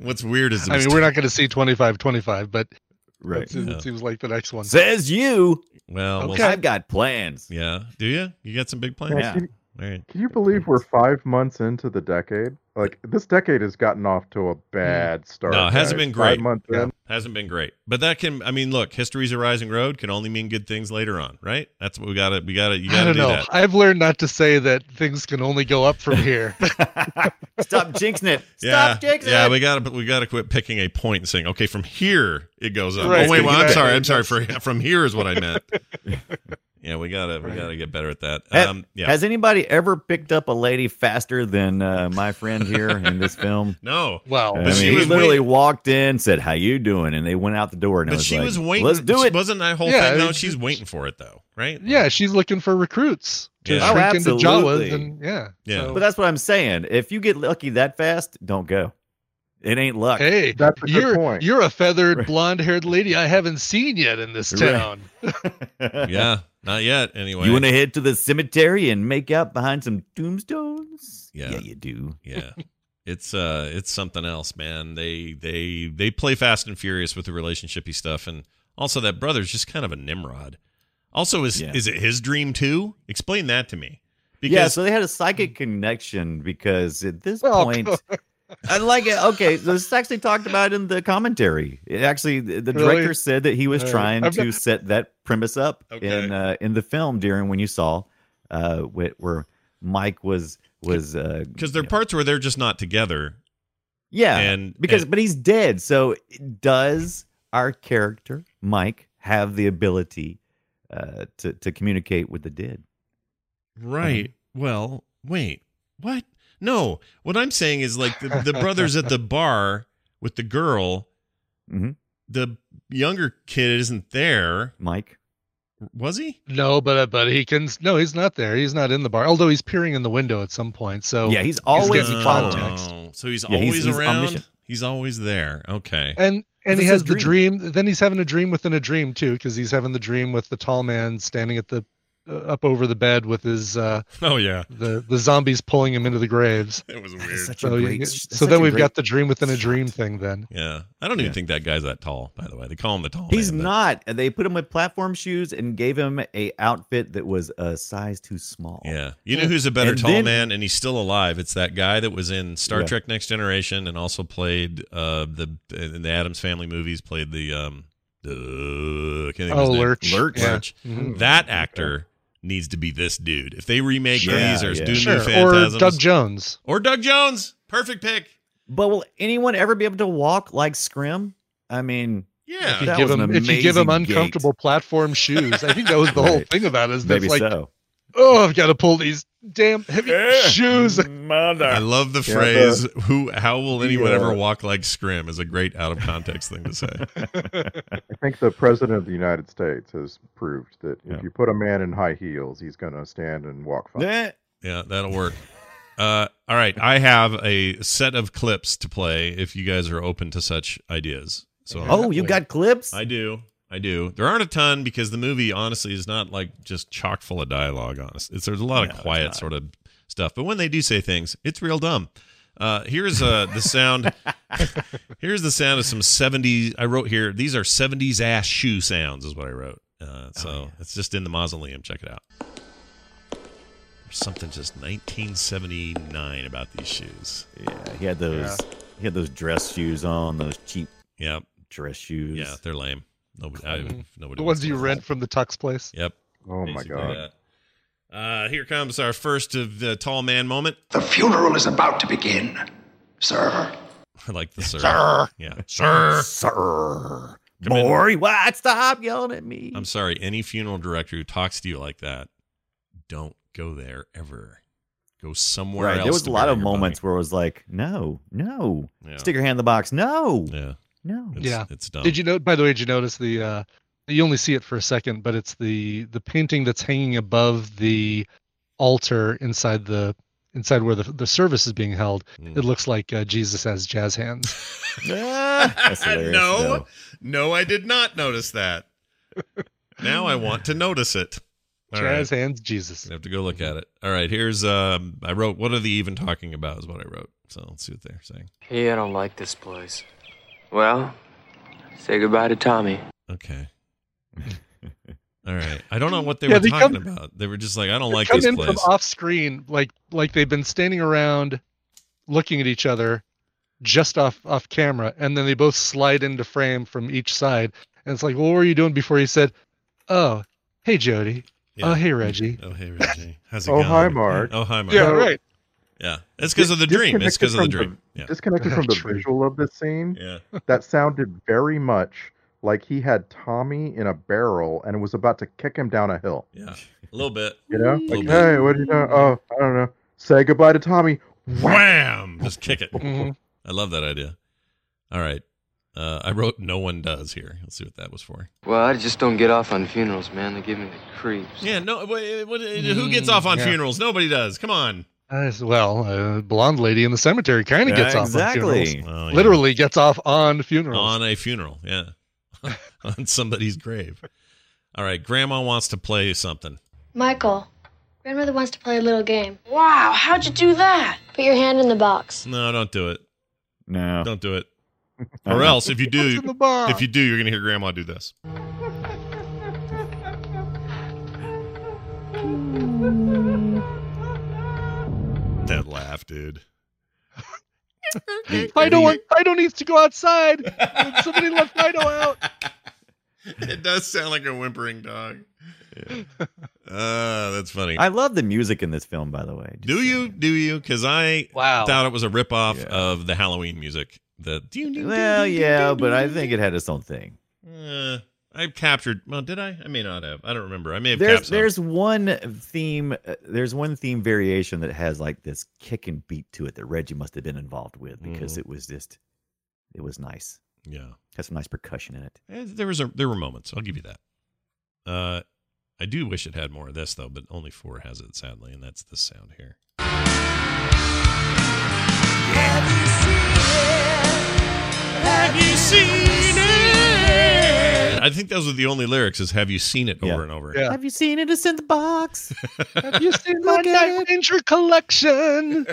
What's weird is I mean, we're not going to see twenty-five twenty-five, but right, it yeah. seems like the next one. Says you. Well, okay. Well, I've got plans. Yeah, do you? You got some big plans? Yeah. yeah. All right. Can you believe we're five months into the decade? Like, this decade has gotten off to a bad start. No, it hasn't guys. been great. Five months yeah. in. Hasn't been great. But that can, I mean, look, history's a rising road can only mean good things later on, right? That's what we got to, we got to, you got to do know. that. I've learned not to say that things can only go up from here. Stop jinxing it. Yeah, Stop jinxing yeah, it. Yeah, we got to, we got to quit picking a point and saying, okay, from here it goes up. Right. Oh, wait, well, I'm sorry. I'm sorry. For, from here is what I meant. Yeah, we gotta we gotta get better at that. Um, yeah. Has anybody ever picked up a lady faster than uh, my friend here in this film? No. Well, I mean, she was he literally wait- walked in, said, "How you doing?" and they went out the door. And but I was she like, was waiting. Let's do it. Wasn't that whole yeah, thing? I mean, no, she's, she's waiting for it though, right? Yeah, she's looking for recruits to yeah. shrink oh, into Jawas, and yeah, yeah. So. But that's what I'm saying. If you get lucky that fast, don't go. It ain't luck. Hey, that's a good you're, point. You're a feathered, right. blonde-haired lady I haven't seen yet in this town. Right. yeah. Not yet, anyway. You want to head to the cemetery and make out behind some tombstones? Yeah, yeah you do. Yeah, it's uh, it's something else, man. They they they play fast and furious with the relationshipy stuff, and also that brother's just kind of a Nimrod. Also, is yeah. is it his dream too? Explain that to me. Because yeah, so they had a psychic connection because at this well, point, I like it. Okay, so this is actually talked about in the commentary. It actually, the director really? said that he was uh, trying I've to got... set that premise up okay. in uh, in the film during when you saw uh, where Mike was was because uh, there are parts know. where they're just not together. Yeah, and because and... but he's dead. So does our character Mike have the ability uh, to to communicate with the dead? Right. Mm-hmm. Well, wait. What? No, what I'm saying is like the, the brothers at the bar with the girl, mm-hmm. the younger kid isn't there. Mike. Was he? No, but but he can. No, he's not there. He's not in the bar, although he's peering in the window at some point. So yeah, he's always he's in context. Oh, so he's yeah, always he's, he's around. Omniscient. He's always there. Okay. And and he has the dream. dream. Then he's having a dream within a dream, too, because he's having the dream with the tall man standing at the up over the bed with his uh oh yeah the the zombies pulling him into the graves. It was weird. Such so, a great, so then we've great... got the dream within a dream thing then. Yeah, I don't even yeah. think that guy's that tall, by the way. They call him the tall he's man, not but... they put him with platform shoes and gave him a outfit that was a size too small. Yeah, you know who's a better and tall then... man, and he's still alive? It's that guy that was in Star yeah. Trek Next Generation and also played uh the in the Addams Family movies played the um uh, can't oh Lurch Lurch, yeah. Lurch. Mm-hmm. That actor needs to be this dude. If they remake sure, these or yeah. do sure. new Phantasms. Or Doug Jones. Or Doug Jones. Perfect pick. But will anyone ever be able to walk like Scrimm? I mean, yeah. If you, that give, was him, an if you give him uncomfortable gait. platform shoes, I think that was the right. whole thing about it. Is Maybe like, so. Oh, I've got to pull these damn heavy yeah. shoes. Mother. I love the phrase, yeah. "Who? How will anyone yeah. ever walk like Scrimm?" is a great out of context thing to say. I think the president of the United States has proved that yeah. if you put a man in high heels, he's going to stand and walk fine. Yeah, that'll work. Uh, all right. I have a set of clips to play if you guys are open to such ideas. So, oh, I'm, you got clips? I do. I do. There aren't a ton because the movie, honestly, is not like just chock full of dialogue. Honestly, it's, there's a lot no, of quiet sort of stuff. But when they do say things, it's real dumb. Uh, here's uh, the sound. Here's the sound of some seventies. I wrote here. These are seventies ass shoe sounds, is what I wrote. Uh, so oh, yeah. it's just in the mausoleum. Check it out. There's something just nineteen seventy-nine about these shoes. Yeah, he had those. Yeah. He had those dress shoes on. Those cheap. Yep. Dress shoes. Yeah, they're lame. Nobody, I, nobody the ones you that. rent from the Tux place. Yep. Oh, basically my God. That. Uh, here comes our first of the tall man moment. The funeral is about to begin, sir. I like the sir. Sir. Yeah. Sir. Sir. Maury, why stop yelling at me? I'm sorry. Any funeral director who talks to you like that, don't go there ever. Go somewhere right. else. There was a lot of moments body. where it was like, no, no. Yeah. Stick your hand in the box. No. Yeah. No, it's, yeah, it's dumb. Did you know? By the way, did you notice the? Uh, you only see it for a second, but it's the the painting that's hanging above the altar inside the inside where the, the service is being held. Mm. It looks like uh, Jesus has jazz hands. no, no, no, I did not notice that. Now I want to notice it. All Chaz right. and Jesus. I have to go look at it. All right, here's, um, I wrote, what are they even talking about is what I wrote. So let's see what they're saying. Hey, I don't like this place. Well, say goodbye to Tommy. Okay. All right. I don't know what they yeah, were they talking come, about. They were just like, I don't like this place. They come in from off screen, like, like they've been standing around looking at each other just off, off camera, and then they both slide into frame from each side. And it's like, well, what were you doing before you said, oh, hey, Jody. Yeah. Oh, hey, Reggie. Oh, hey, Reggie. How's it oh, going? Oh, hi, Mark. Oh, hi, Mark. Yeah, right. Yeah. It's because of the dream. It's because of the dream. The, yeah. Disconnected from the visual of this scene, yeah. that sounded very much like he had Tommy in a barrel and was about to kick him down a hill. Yeah, a little bit. You know? Like, hey, what do you know? Oh, I don't know. Say goodbye to Tommy. Wham! Just kick it. Mm-hmm. I love that idea. All right. Uh, I wrote no one does here. Let's see what that was for. Well, I just don't get off on funerals, man. They give me the creeps. Yeah, no. What, what, who gets off on yeah. funerals? Nobody does. Come on. Uh, well, a blonde lady in the cemetery kind of yeah, gets off exactly. on funerals. Oh, yeah. Literally gets off on funerals. On a funeral, yeah. On somebody's grave. All right, Grandma wants to play something. Michael, Grandmother wants to play a little game. Wow, how'd you do that? Put your hand in the box. No, don't do it. No. Don't do it. Or else, if you do, if you do, you're going to hear Grandma do this. That laugh, dude. Fido, want, Fido needs to go outside. Somebody left Fido out. It does sound like a whimpering dog. Yeah. Uh, that's funny. I love the music in this film, by the way. Just do saying. you? Do you? Because I wow. thought it was a ripoff yeah. of the Halloween music. The do, do, well, do, do, yeah, do, do, but I think it had its own thing. Uh, I captured. Well, did I? I may not have. I don't remember. I may have. There's captured. there's one theme. Uh, there's one theme variation that has like this kick and beat to it that Reggie must have been involved with because mm. it was just, it was nice. Yeah, had some nice percussion in it. And there was a, there were moments. I'll give you that. Uh, I do wish it had more of this though, but only four has it sadly, and that's this sound here. Have you seen it? I think those are the only lyrics is have you seen it over yeah. and over. Yeah. Have you seen it? It's in the box. Have you seen my Night Ranger collection?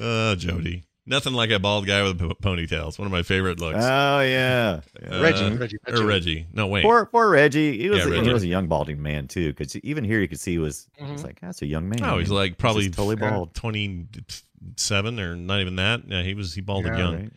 Oh, Jody. Nothing like a bald guy with ponytails. It's one of my favorite looks. Oh, yeah. Uh, Reggie, Reggie. Reggie. Or Reggie. No, wait. Poor, poor Reggie. He was, yeah, a, Reggie. He was a young balding man, too, because even here you could see he was, mm-hmm. was like, that's a young man. Oh, he's like probably he's totally bald. twenty-seven or not even that. Yeah, he was, he balded yeah, young. Right.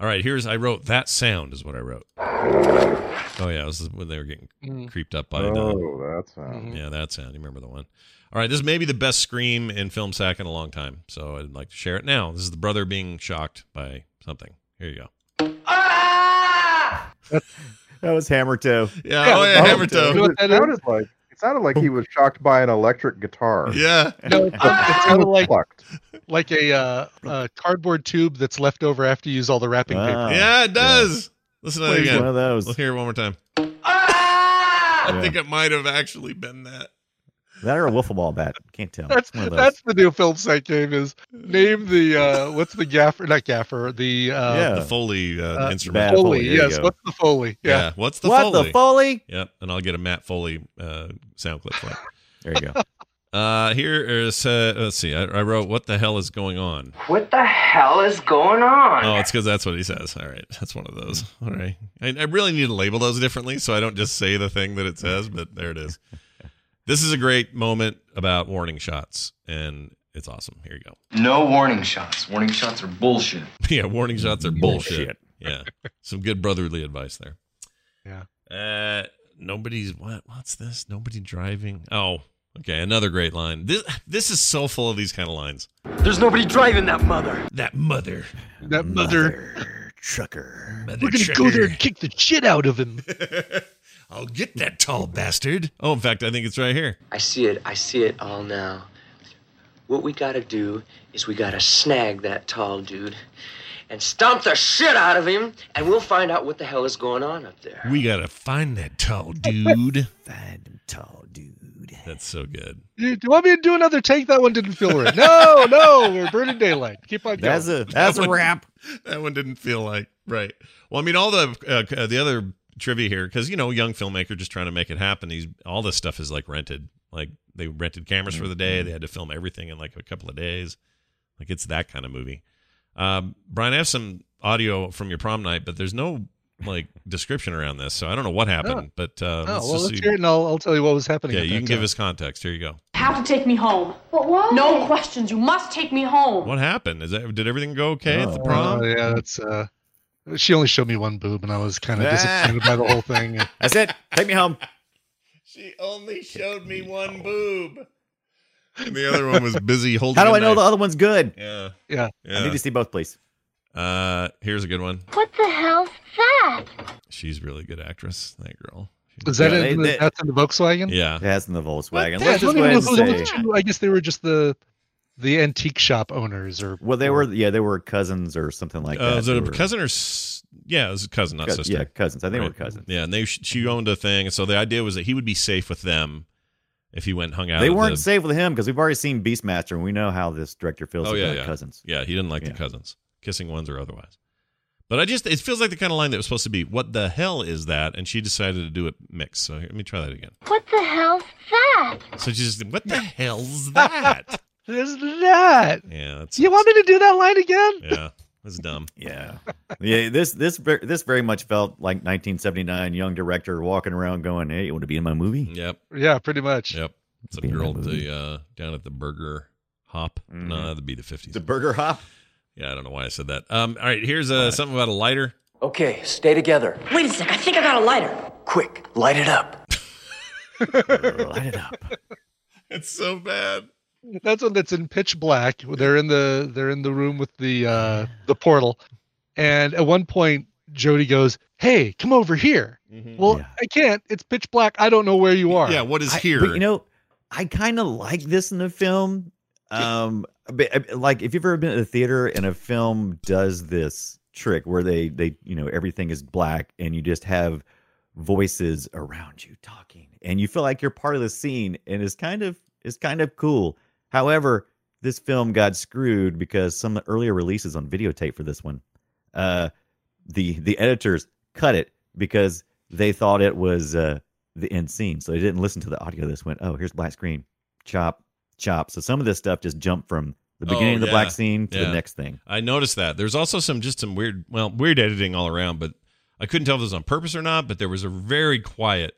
All right, here's, I wrote, that sound is what I wrote. Oh, yeah, this is when they were getting mm. creeped up by. Oh, the, that sound. Yeah, that sound. You remember the one. All right, this is maybe the best scream in Film Sack in a long time, so I'd like to share it now. This is the brother being shocked by something. Here you go. Ah! That, that was Hammer Toe. Yeah, yeah, oh, yeah, Hammer Toe. It sounded like, it sounded like he was shocked by an electric guitar. Yeah. No, it, ah! it sounded like, like a, uh, a cardboard tube that's left over after you use all the wrapping wow. paper. Yeah, it does. Yeah. Listen to that again. One of those. Let's hear it one more time. Ah! I yeah. think it might have actually been that. That or a wiffle ball bat? Can't tell. That's, that's the new Film Sack game. Is name the uh, what's the gaffer? Not gaffer. The uh, yeah. the Foley uh, uh, instrument. Foley. Foley yes. What's the Foley? Yeah. yeah. What's the what Foley? What's the Foley? Yep. And I'll get a Matt Foley uh, sound clip for it. There you go. uh, here is uh, let's see. I, I wrote what the hell is going on? What the hell is going on? Oh, it's because that's what he says. All right, that's one of those. All right. I, I really need to label those differently so I don't just say the thing that it says. But there it is. This is a great moment about warning shots, and it's awesome. Here you go. No warning shots. Warning shots are bullshit. Yeah, warning shots are bullshit. bullshit. Yeah, some good brotherly advice there. Yeah. Uh, nobody's what? What's this? Nobody driving. Oh, okay. Another great line. This this is so full of these kind of lines. There's nobody driving that mother. That mother. That mother, mother trucker. Mother We're gonna trucker. go there and kick the shit out of him. I'll get that tall bastard. Oh, in fact, I think it's right here. I see it. I see it all now. What we gotta do is we gotta snag that tall dude and stomp the shit out of him, and we'll find out what the hell is going on up there. We gotta find that tall dude. Find him, tall dude. That's so good. Do you want me to do another take? That one didn't feel right. No, no, we're burning daylight. Keep on going. That's a, that's that a one, wrap. That one didn't feel like right. Well, I mean, all the uh, the other trivia here, because, you know, young filmmaker just trying to make it happen. He's, all this stuff is like rented. Like, they rented cameras for the day. They had to film everything in like a couple of days. Like, it's that kind of movie. Um, Brian, I have some audio from your prom night, but there's no like description around this, so I don't know what happened. No. But uh, no. let's, well, let's hear it, and I'll, I'll tell you what was happening. Yeah, you can time. give us context. Here you go. Have to take me home. But why? No questions. You must take me home. What happened? Is that, did everything go okay oh, at the prom? Uh, yeah, that's. Uh, she only showed me one boob, and I was kind of disappointed by the whole thing. That's it. Take me home. She only showed take me one home. boob. And the other one was busy holding. How do I know knife. the other one's good? Yeah. yeah, yeah. I need to see both, please. Uh, here's a good one. What the hell's that? She's a really good actress, that girl. Is that yeah, in, they, they, that's in the Volkswagen? Yeah, that's in the Volkswagen. Let's just go ahead and say, I guess they were just the the antique shop owners, or well, they were yeah, they were cousins or something like uh, that. Was it a cousin or yeah, it was a cousin, not co- sister. Yeah, cousins. I think right. they were cousins. Yeah, and they she owned a thing, so the idea was that he would be safe with them. If he went and hung out, they weren't the... safe with him because we've already seen Beastmaster, and we know how this director feels oh, yeah, about yeah. cousins. Yeah, he didn't like yeah. the cousins, kissing ones or otherwise. But I just—it feels like the kind of line that was supposed to be, "What the hell is that?" And she decided to do it mixed. So here, let me try that again. What the hell's that? So she's just, "What the hell's that?" There's that. Yeah. That's, you want me to do that line again? Yeah, that's dumb. yeah, yeah. This this this very much felt like nineteen seventy-nine young director walking around going, "Hey, you want to be in my movie?" Yep. Yeah, pretty much. Yep. It's a girl the, uh, down at the Burger Hop. Mm-hmm. No, that'd be the fifties. The Burger Hop. Yeah, I don't know why I said that. Um, all right, here's uh, right. something about a lighter. Okay, stay together. Wait a sec, I think I got a lighter. Quick, light it up. Light it up. It's so bad. That's one that's in pitch black. They're in the they're in the room with the uh, the portal, and at one point Jody goes, "Hey, come over here." Mm-hmm. Well, yeah. I can't. It's pitch black. I don't know where you are. Yeah, what is I, here? But, you know, I kind of like this in the film. Um, but, like, if you've ever been at a theater and a film does this trick where they, they, you know, everything is black and you just have voices around you talking and you feel like you're part of the scene, and it's kind of, it's kind of cool. However, this film got screwed because some earlier releases on videotape for this one, uh, the, the editors cut it because they thought it was, uh, the end scene. So they didn't listen to the audio. This went, oh, here's black screen, chop. Chop. So some of this stuff just jumped from the beginning oh, of the yeah. black scene to yeah. the next thing. I noticed that. There's also some just some weird, well, weird editing all around, but I couldn't tell if it was on purpose or not, but there was a very quiet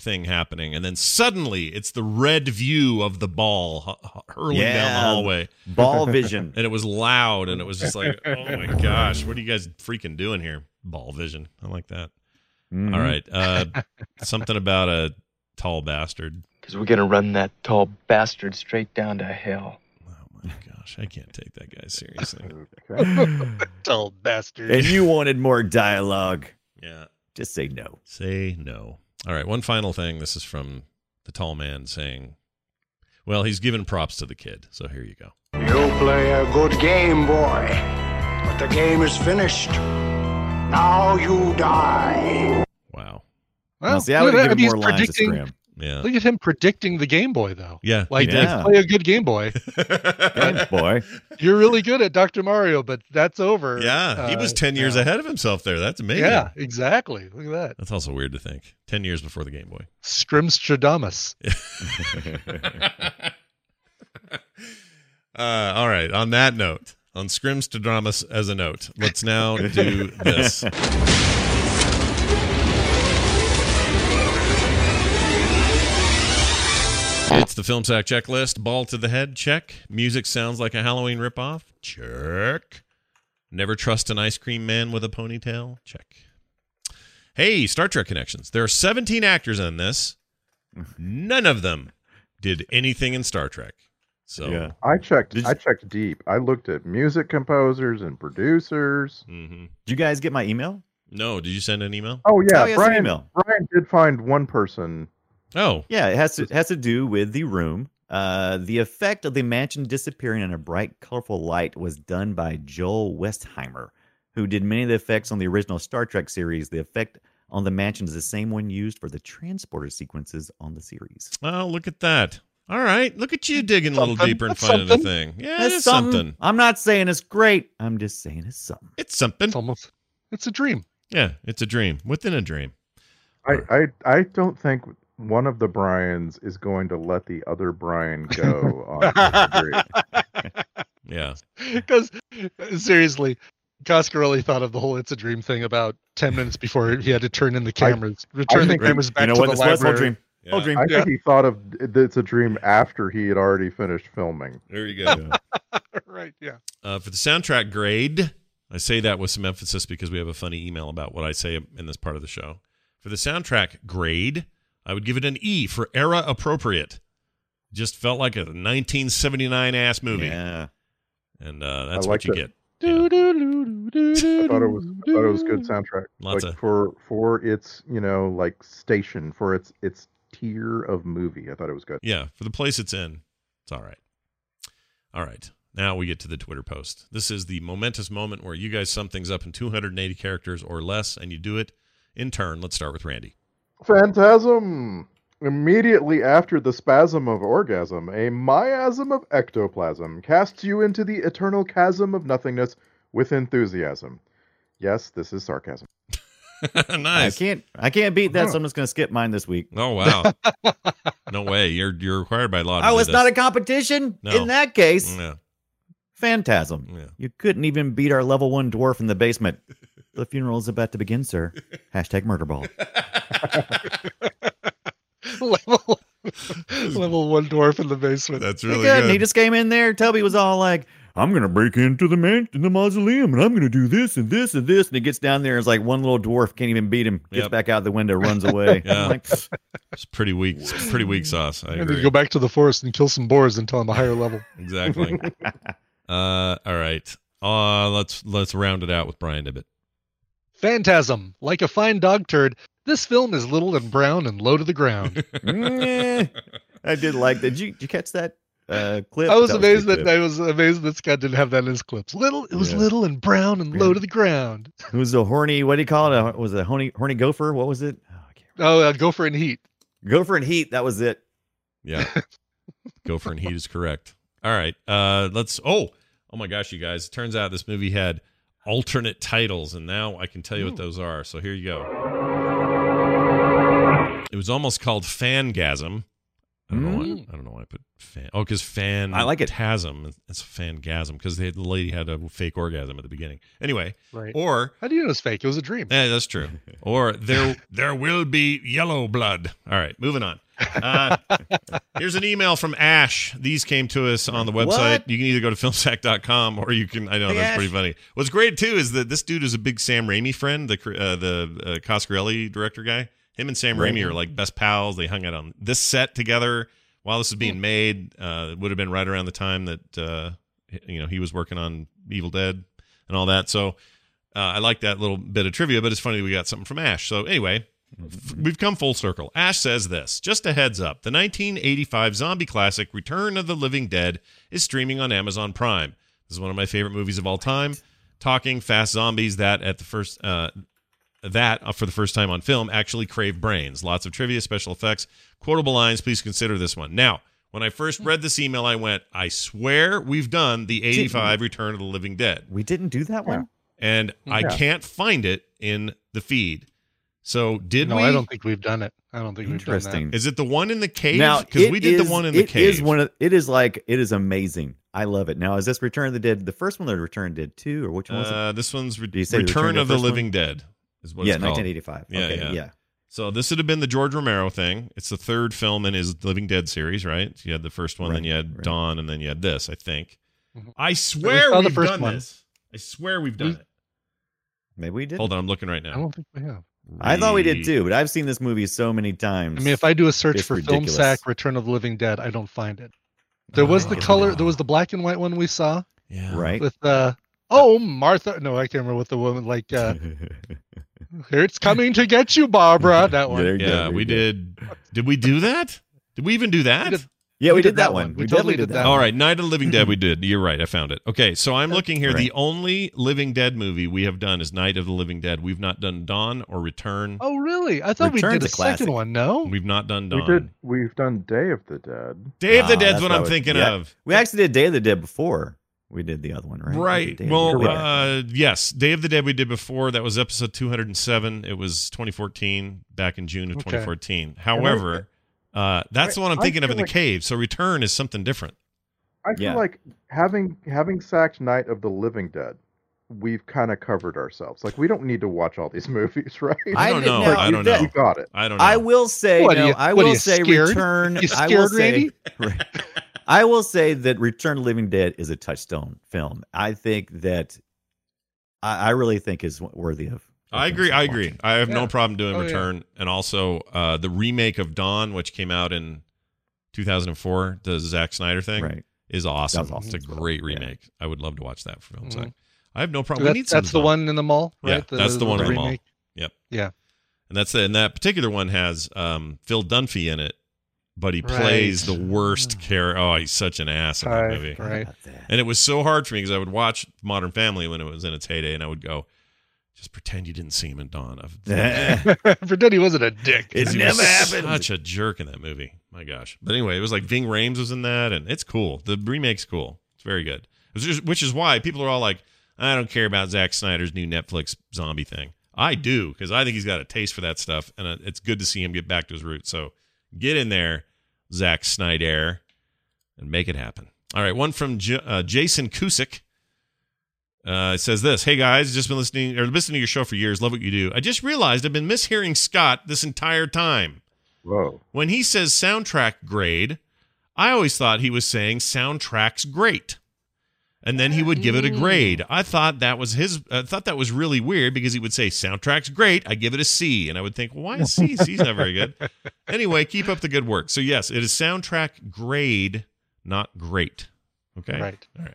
thing happening, and then suddenly it's the red view of the ball hurling yeah. down the hallway. Ball vision. And it was loud, and it was just like, oh my gosh, what are you guys freaking doing here? Ball vision. I like that. Mm-hmm. All right. Uh, something about a tall bastard. We're going to run that tall bastard straight down to hell. Oh, my gosh. I can't take that guy seriously. Tall bastard. And you wanted more dialogue. Yeah. Just say no. Say no. All right. One final thing. This is from the tall man saying, well, he's giving props to the kid. So here you go. You play a good game, boy, but the game is finished. Now you die. Wow. Well, well see, I would have given more lines to Scrim. Yeah. Look at him predicting the Game Boy, though. Yeah, like yeah. play a good Game Boy. Game Boy, you're really good at Doctor Mario, but that's over. Yeah, uh, he was ten years yeah. ahead of himself there. That's amazing. Yeah, exactly. Look at that. That's also weird to think. Ten years before the Game Boy. Scrimstradamus. uh, all right. On that note, on Scrimstradamus as a note, let's now do this. It's the Film Sack Checklist. Ball to the head, check. Music sounds like a Halloween ripoff, check. Never trust an ice cream man with a ponytail, check. Hey, Star Trek connections. There are seventeen actors in this. None of them did anything in Star Trek. So yeah. I checked. You... I checked deep. I looked at music composers and producers. Mm-hmm. Did you guys get my email? No. Did you send an email? Oh yeah, oh, yeah Brian. Email. Brian did find one person. Oh yeah, it has to it has to do with the room. Uh, the effect of the mansion disappearing in a bright, colorful light was done by Joel Westheimer, who did many of the effects on the original Star Trek series. The effect on the mansion is the same one used for the transporter sequences on the series. Oh, look at that! All right, look at you digging something. a little deeper and that's finding something. a thing. Yeah, it's something. something. I'm not saying it's great. I'm just saying it's something. It's something. It's almost. It's a dream. Yeah, it's a dream within a dream. I, I I don't think one of the Bryans is going to let the other Bryan go on the dream. Yeah. Because, seriously, Coscarelli thought of the whole It's a Dream thing about ten minutes before he had to turn in the cameras. I, return I the cameras back you know to what, the library. Whole dream. Yeah. Whole dream. I yeah. think he thought of It's a Dream after he had already finished filming. There you go. Yeah. Right, yeah. Uh, for the soundtrack grade, I say that with some emphasis because we have a funny email about what I say in this part of the show. For the soundtrack grade, I would give it an E for era appropriate. Just felt like a nineteen seventy-nine ass movie. Yeah. And uh, that's what you it. Get. Do, do, do, do, do, I thought it was I thought it was good soundtrack. Lots like of... for for its, you know, like station, for its its tier of movie. I thought it was good. Yeah, for the place it's in. It's all right. All right. Now we get to the Twitter post. This is the momentous moment where you guys sum things up in two hundred eighty characters or less, and you do it in turn. Let's start with Randy. Phantasm. Immediately after the spasm of orgasm, a miasm of ectoplasm casts you into the eternal chasm of nothingness with enthusiasm. Yes, this is sarcasm. Nice. I can't I can't beat that, so I'm just going to skip mine this week. Oh, wow. No way. You're you're required by law to Oh, it's this. Not a competition? No. In that case, yeah. Phantasm. Yeah. You couldn't even beat our level one dwarf in the basement. The funeral is about to begin, sir. Hashtag murder ball. Level, level one dwarf in the basement. That's really good. good. He just came in there. Toby was all like, I'm going to break into the man- in the mausoleum, and I'm going to do this and this and this. And he gets down there. And it's like one little dwarf can't even beat him. Gets yep. back out the window, runs away. Yeah. I'm like, it's pretty weak. It's pretty weak sauce. I agree. You go back to the forest and kill some boars until I'm a higher level. Exactly. uh, all right. Uh, let's, let's round it out with Brian Ibbett. Phantasm, like a fine dog turd. This film is little and brown and low to the ground. Yeah, I did like that. Did you, did you catch that uh, clip? I was that amazed was that clip. I was amazed that Scott didn't have that in his clips. Little, it was yeah. little and brown and yeah. low to the ground. It was a horny. What do you call it? A, was it a horny horny gopher? What was it? Oh, I can't remember. oh uh, gopher in heat. Gopher in heat. That was it. Yeah, gopher in heat is correct. All right, uh, let's. Oh, oh my gosh, you guys! It turns out this movie had alternate titles, and now I can tell you Ooh. What those are. So here you go. It was almost called Fangasm. I don't, know why, I don't know why I put fan. Oh, because fan. I like it. Tasm. It's Fangasm because the lady had a fake orgasm at the beginning. Anyway, right. Or how do you know it's fake? It was a dream. Yeah, that's true. Or there, there will be yellow blood. All right, moving on. Uh, here's an email from Ash. These came to us on the website. What? You can either go to film sack dot com or you can. I know hey, that's Ash. Pretty funny. What's great too is that this dude is a big Sam Raimi friend, the uh, the uh, Coscarelli director guy. Him and Sam Raimi are like best pals. They hung out on this set together while this was being made. Uh, it would have been right around the time that uh, you know he was working on Evil Dead and all that. So uh, I like that little bit of trivia, but it's funny we got something from Ash. So anyway, f- we've come full circle. Ash says this, just a heads up. The nineteen eighty-five zombie classic Return of the Living Dead is streaming on Amazon Prime. This is one of my favorite movies of all time. Talking fast zombies that at the first... Uh, that for the first time on film actually crave brains. Lots of trivia, special effects, quotable lines. Please consider this one. Now, when I first read this email, I went, I swear we've done the eighty-five Return of the Living Dead. We didn't do that one. And yeah. I can't find it in the feed. So did no, we? No, I don't think we've done it. I don't think we've done that. Is it the one in the cave? Because we did is, the one in the cave. Is one of, it is like, it is amazing. I love it. Now, is this Return of the Dead, the first one or Return of the Dead two? Or which one was it? Uh, this one's re- Return, Return of the, the Living one? Dead. Is what yeah, it's nineteen eighty-five. Yeah, okay, yeah, yeah. So this would have been the George Romero thing. It's the third film in his Living Dead series, right? So you had the first one, right, then you had right. Dawn, and then you had this, I think. Mm-hmm. I swear we we've done one. this. I swear we've done we, it. Maybe we did. Hold on, I'm looking right now. I don't think we have. We, I thought we did too, but I've seen this movie so many times. I mean, if I do a search for ridiculous. Film Sack Return of the Living Dead, I don't find it. There was oh, the color, there was the black and white one we saw. Yeah. Right. With uh oh, Martha. No, I can't remember what the woman like. Uh, it's coming to get you, Barbara. That one. There you yeah, go, there we go. did. Did we do that? Did we even do that? We did, yeah, we, we did, did that one. one. We, we totally did, did that. One. All right. Night of the Living Dead. We did. You're right. I found it. Okay. So I'm looking here. Right. The only Living Dead movie we have done is Night of the Living Dead. We've not done Dawn or Return. Oh, really? I thought Return's we did the second one. No, we've not done Dawn. We did, we've done Day of the Dead. Day of the oh, Dead's what I'm thinking yeah. of. We actually did Day of the Dead before. We did the other one, right? Right. We well, uh, yes. Day of the Dead we did before. That was episode two hundred seven. It was twenty fourteen, back in June of okay. twenty fourteen. However, uh, that's the one I'm thinking of in the like, cave. So Return is something different. I feel yeah. like having having sacked Night of the Living Dead, we've kind of covered ourselves. Like, we don't need to watch all these movies, right? I don't know. I don't know. You got it. I don't know. I will say, what, no, you, I will say scared? Return. You scared, I will say, Randy? I will say that Return of the Living Dead is a touchstone film. I think that I, I really think is worthy of. I agree. I agree. I have yeah. no problem doing oh, Return. Yeah. And also uh, the remake of Dawn, which came out in two thousand four, the Zack Snyder thing, right. is awesome. That was awesome. It's a great remake. Yeah. I would love to watch that for Film Sack. Mm-hmm. I have no problem. So that, that's that's the one in the mall, right? Yeah, the, that's the, the one in the mall. Yep. Yeah. And that's the, and that particular one has um, Phil Dunphy in it. But he right. plays the worst character. Oh, he's such an ass in that movie. Right. And it was so hard for me because I would watch Modern Family when it was in its heyday, and I would go, just pretend you didn't see him in Dawn. Pretend he wasn't a dick. It never happened. Such a jerk in that movie. My gosh. But anyway, it was like Ving Rhames was in that, and it's cool. The remake's cool. It's very good. It was just, which is why people are all like, I don't care about Zack Snyder's new Netflix zombie thing. I do, because I think he's got a taste for that stuff, and it's good to see him get back to his roots. So get in there, Zack Snyder, and make it happen. All right, one from J- uh, Jason Kusick. Uh, it says this: Hey guys, just been listening or listening to your show for years. Love what you do. I just realized I've been mishearing Scott this entire time. Whoa! When he says soundtrack grade, I always thought he was saying soundtrack's great, and then he would give it a grade. I thought that was his. I thought that was really weird because he would say soundtrack's great. I give it a C, and I would think, well, why a C? C's not very good. Anyway, keep up the good work. So yes, it is soundtrack grade, not great. Okay, right, all right.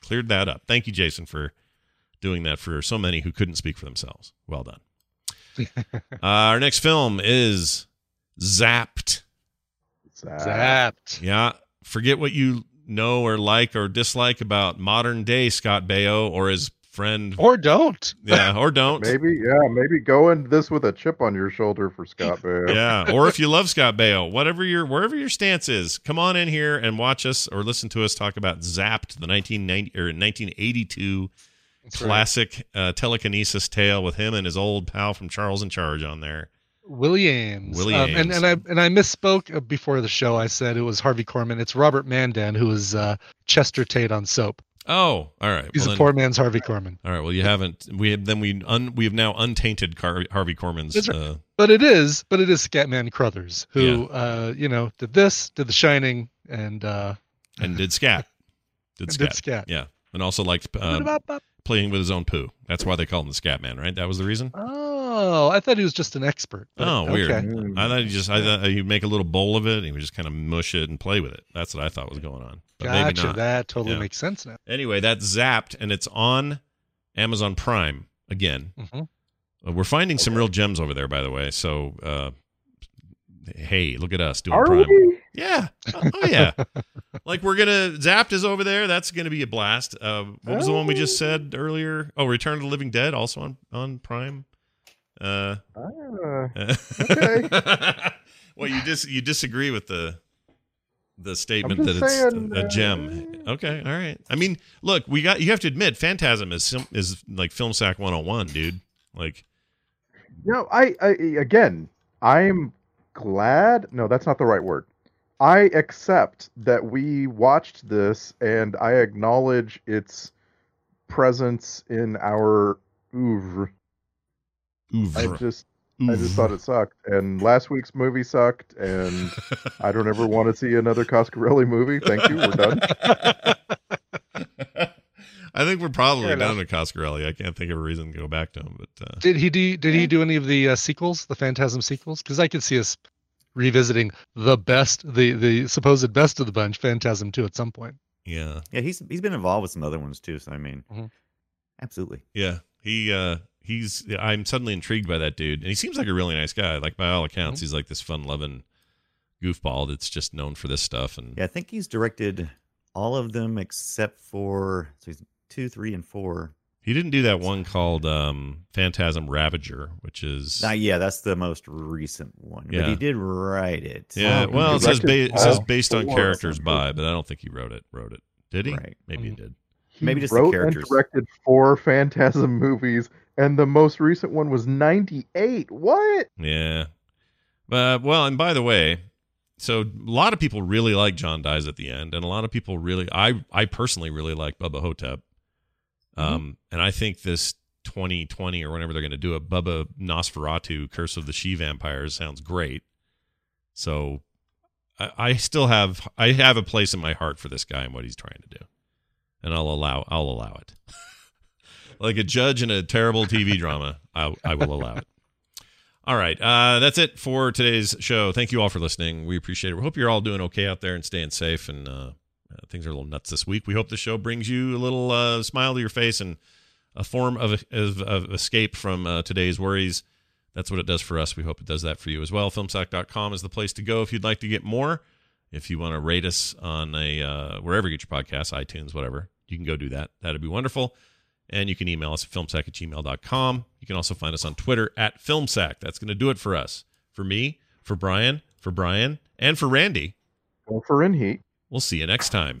Cleared that up. Thank you, Jason, for doing that for so many who couldn't speak for themselves. Well done. uh, our next film is Zapped. Zapped. Yeah. Forget what you know or like or dislike about modern day Scott Baio or his friend, or don't. Yeah, or don't. Maybe, yeah, maybe go into this with a chip on your shoulder for Scott Baio. Yeah, or if you love Scott Baio, whatever your wherever your stance is, come on in here and watch us or listen to us talk about Zapped, the nineteen ninety or nineteen eighty-two That's classic right. uh, telekinesis tale with him and his old pal from Charles in Charge on there. Williams, Williams. Um, and and I and I misspoke before the show. I said it was Harvey Korman. It's Robert Mandan, who is uh, Chester Tate on Soap. Oh, all right. He's well, a then, poor man's Harvey Korman. All right. Well, you haven't. We have, then we un, we have now untainted Car- Harvey Korman's. Right. Uh, but it is, but it is Scatman Crothers who, yeah. uh, you know, did this, did The Shining, and uh, and did scat, did scat. did scat, yeah, and also liked uh, playing with his own poo. That's why they called him the Scatman, right? That was the reason. Oh, I thought he was just an expert. But, oh, weird. Okay. I thought he just, I thought he'd make a little bowl of it, and he would just kind of mush it and play with it. That's what I thought was going on. But gotcha. Maybe not. That totally yeah. makes sense now. Anyway, that's Zapped, and it's on Amazon Prime again. Mm-hmm. Uh, we're finding okay. some real gems over there, by the way. So, uh, hey, look at us doing Are Prime. We? Yeah. Oh, yeah. Like, we're going to, Zapped is over there. That's going to be a blast. Uh, what was oh. the one we just said earlier? Oh, Return of the Living Dead, also on, on Prime. Uh, uh okay. Well, you dis you disagree with the the statement that saying, it's a, a gem. Okay, all right. I mean, look, we got you have to admit, Phantasm is is like Film Sack one oh one, dude. Like, no, I, I again, I'm glad. No, that's not the right word. I accept that we watched this, and I acknowledge its presence in our oeuvre. I just, Ouvre. I just thought it sucked, and last week's movie sucked, and I don't ever want to see another Coscarelli movie. Thank you, we're done. I think we're probably Fair done enough. With Coscarelli. I can't think of a reason to go back to him. But uh, did he do? Did he do any of the uh, sequels, the Phantasm sequels? Because I could see us revisiting the best, the the supposed best of the bunch, Phantasm two, at some point. Yeah, yeah. He's he's been involved with some other ones too. So I mean, mm-hmm. absolutely. Yeah, he. Uh, He's. I'm suddenly intrigued by that dude, and he seems like a really nice guy. Like, by all accounts, mm-hmm. he's like this fun-loving goofball that's just known for this stuff. And yeah, I think he's directed all of them except for so he's two, three, and four. He didn't do that one called um, Phantasm Ravager, which is uh, yeah, that's the most recent one. Yeah. But he did write it. Yeah, well, he it says, ba- it says based on characters by, but I don't think he wrote it. Wrote it? Did he? Right. Maybe mm-hmm. he did. He Maybe just wrote the characters. And directed four Phantasm movies, and the most recent one was ninety-eight. What? Yeah. Uh, well, and by the way, so a lot of people really like John Dies at the End, and a lot of people really, I, I personally really like Bubba Hotep. Um, mm-hmm. And I think this twenty twenty or whenever they're going to do it, Bubba Nosferatu, Curse of the She-Vampires sounds great. So I, I still have, I have a place in my heart for this guy and what he's trying to do. And I'll allow, I'll allow it. Like a judge in a terrible T V drama, I, I will allow it. All right. Uh, that's it for today's show. Thank you all for listening. We appreciate it. We hope you're all doing okay out there and staying safe. And uh, things are a little nuts this week. We hope the show brings you a little uh, smile to your face and a form of, of, of escape from uh, today's worries. That's what it does for us. We hope it does that for you as well. film sack dot com is the place to go if you'd like to get more. If you want to rate us on a uh, wherever you get your podcasts, iTunes, whatever, you can go do that. That'd be wonderful. And you can email us at film sack at gmail dot com. You can also find us on Twitter at filmsack. That's going to do it for us. For me, for Brian, for Brian, and for Randy. Well, for In Heat. We'll see you next time.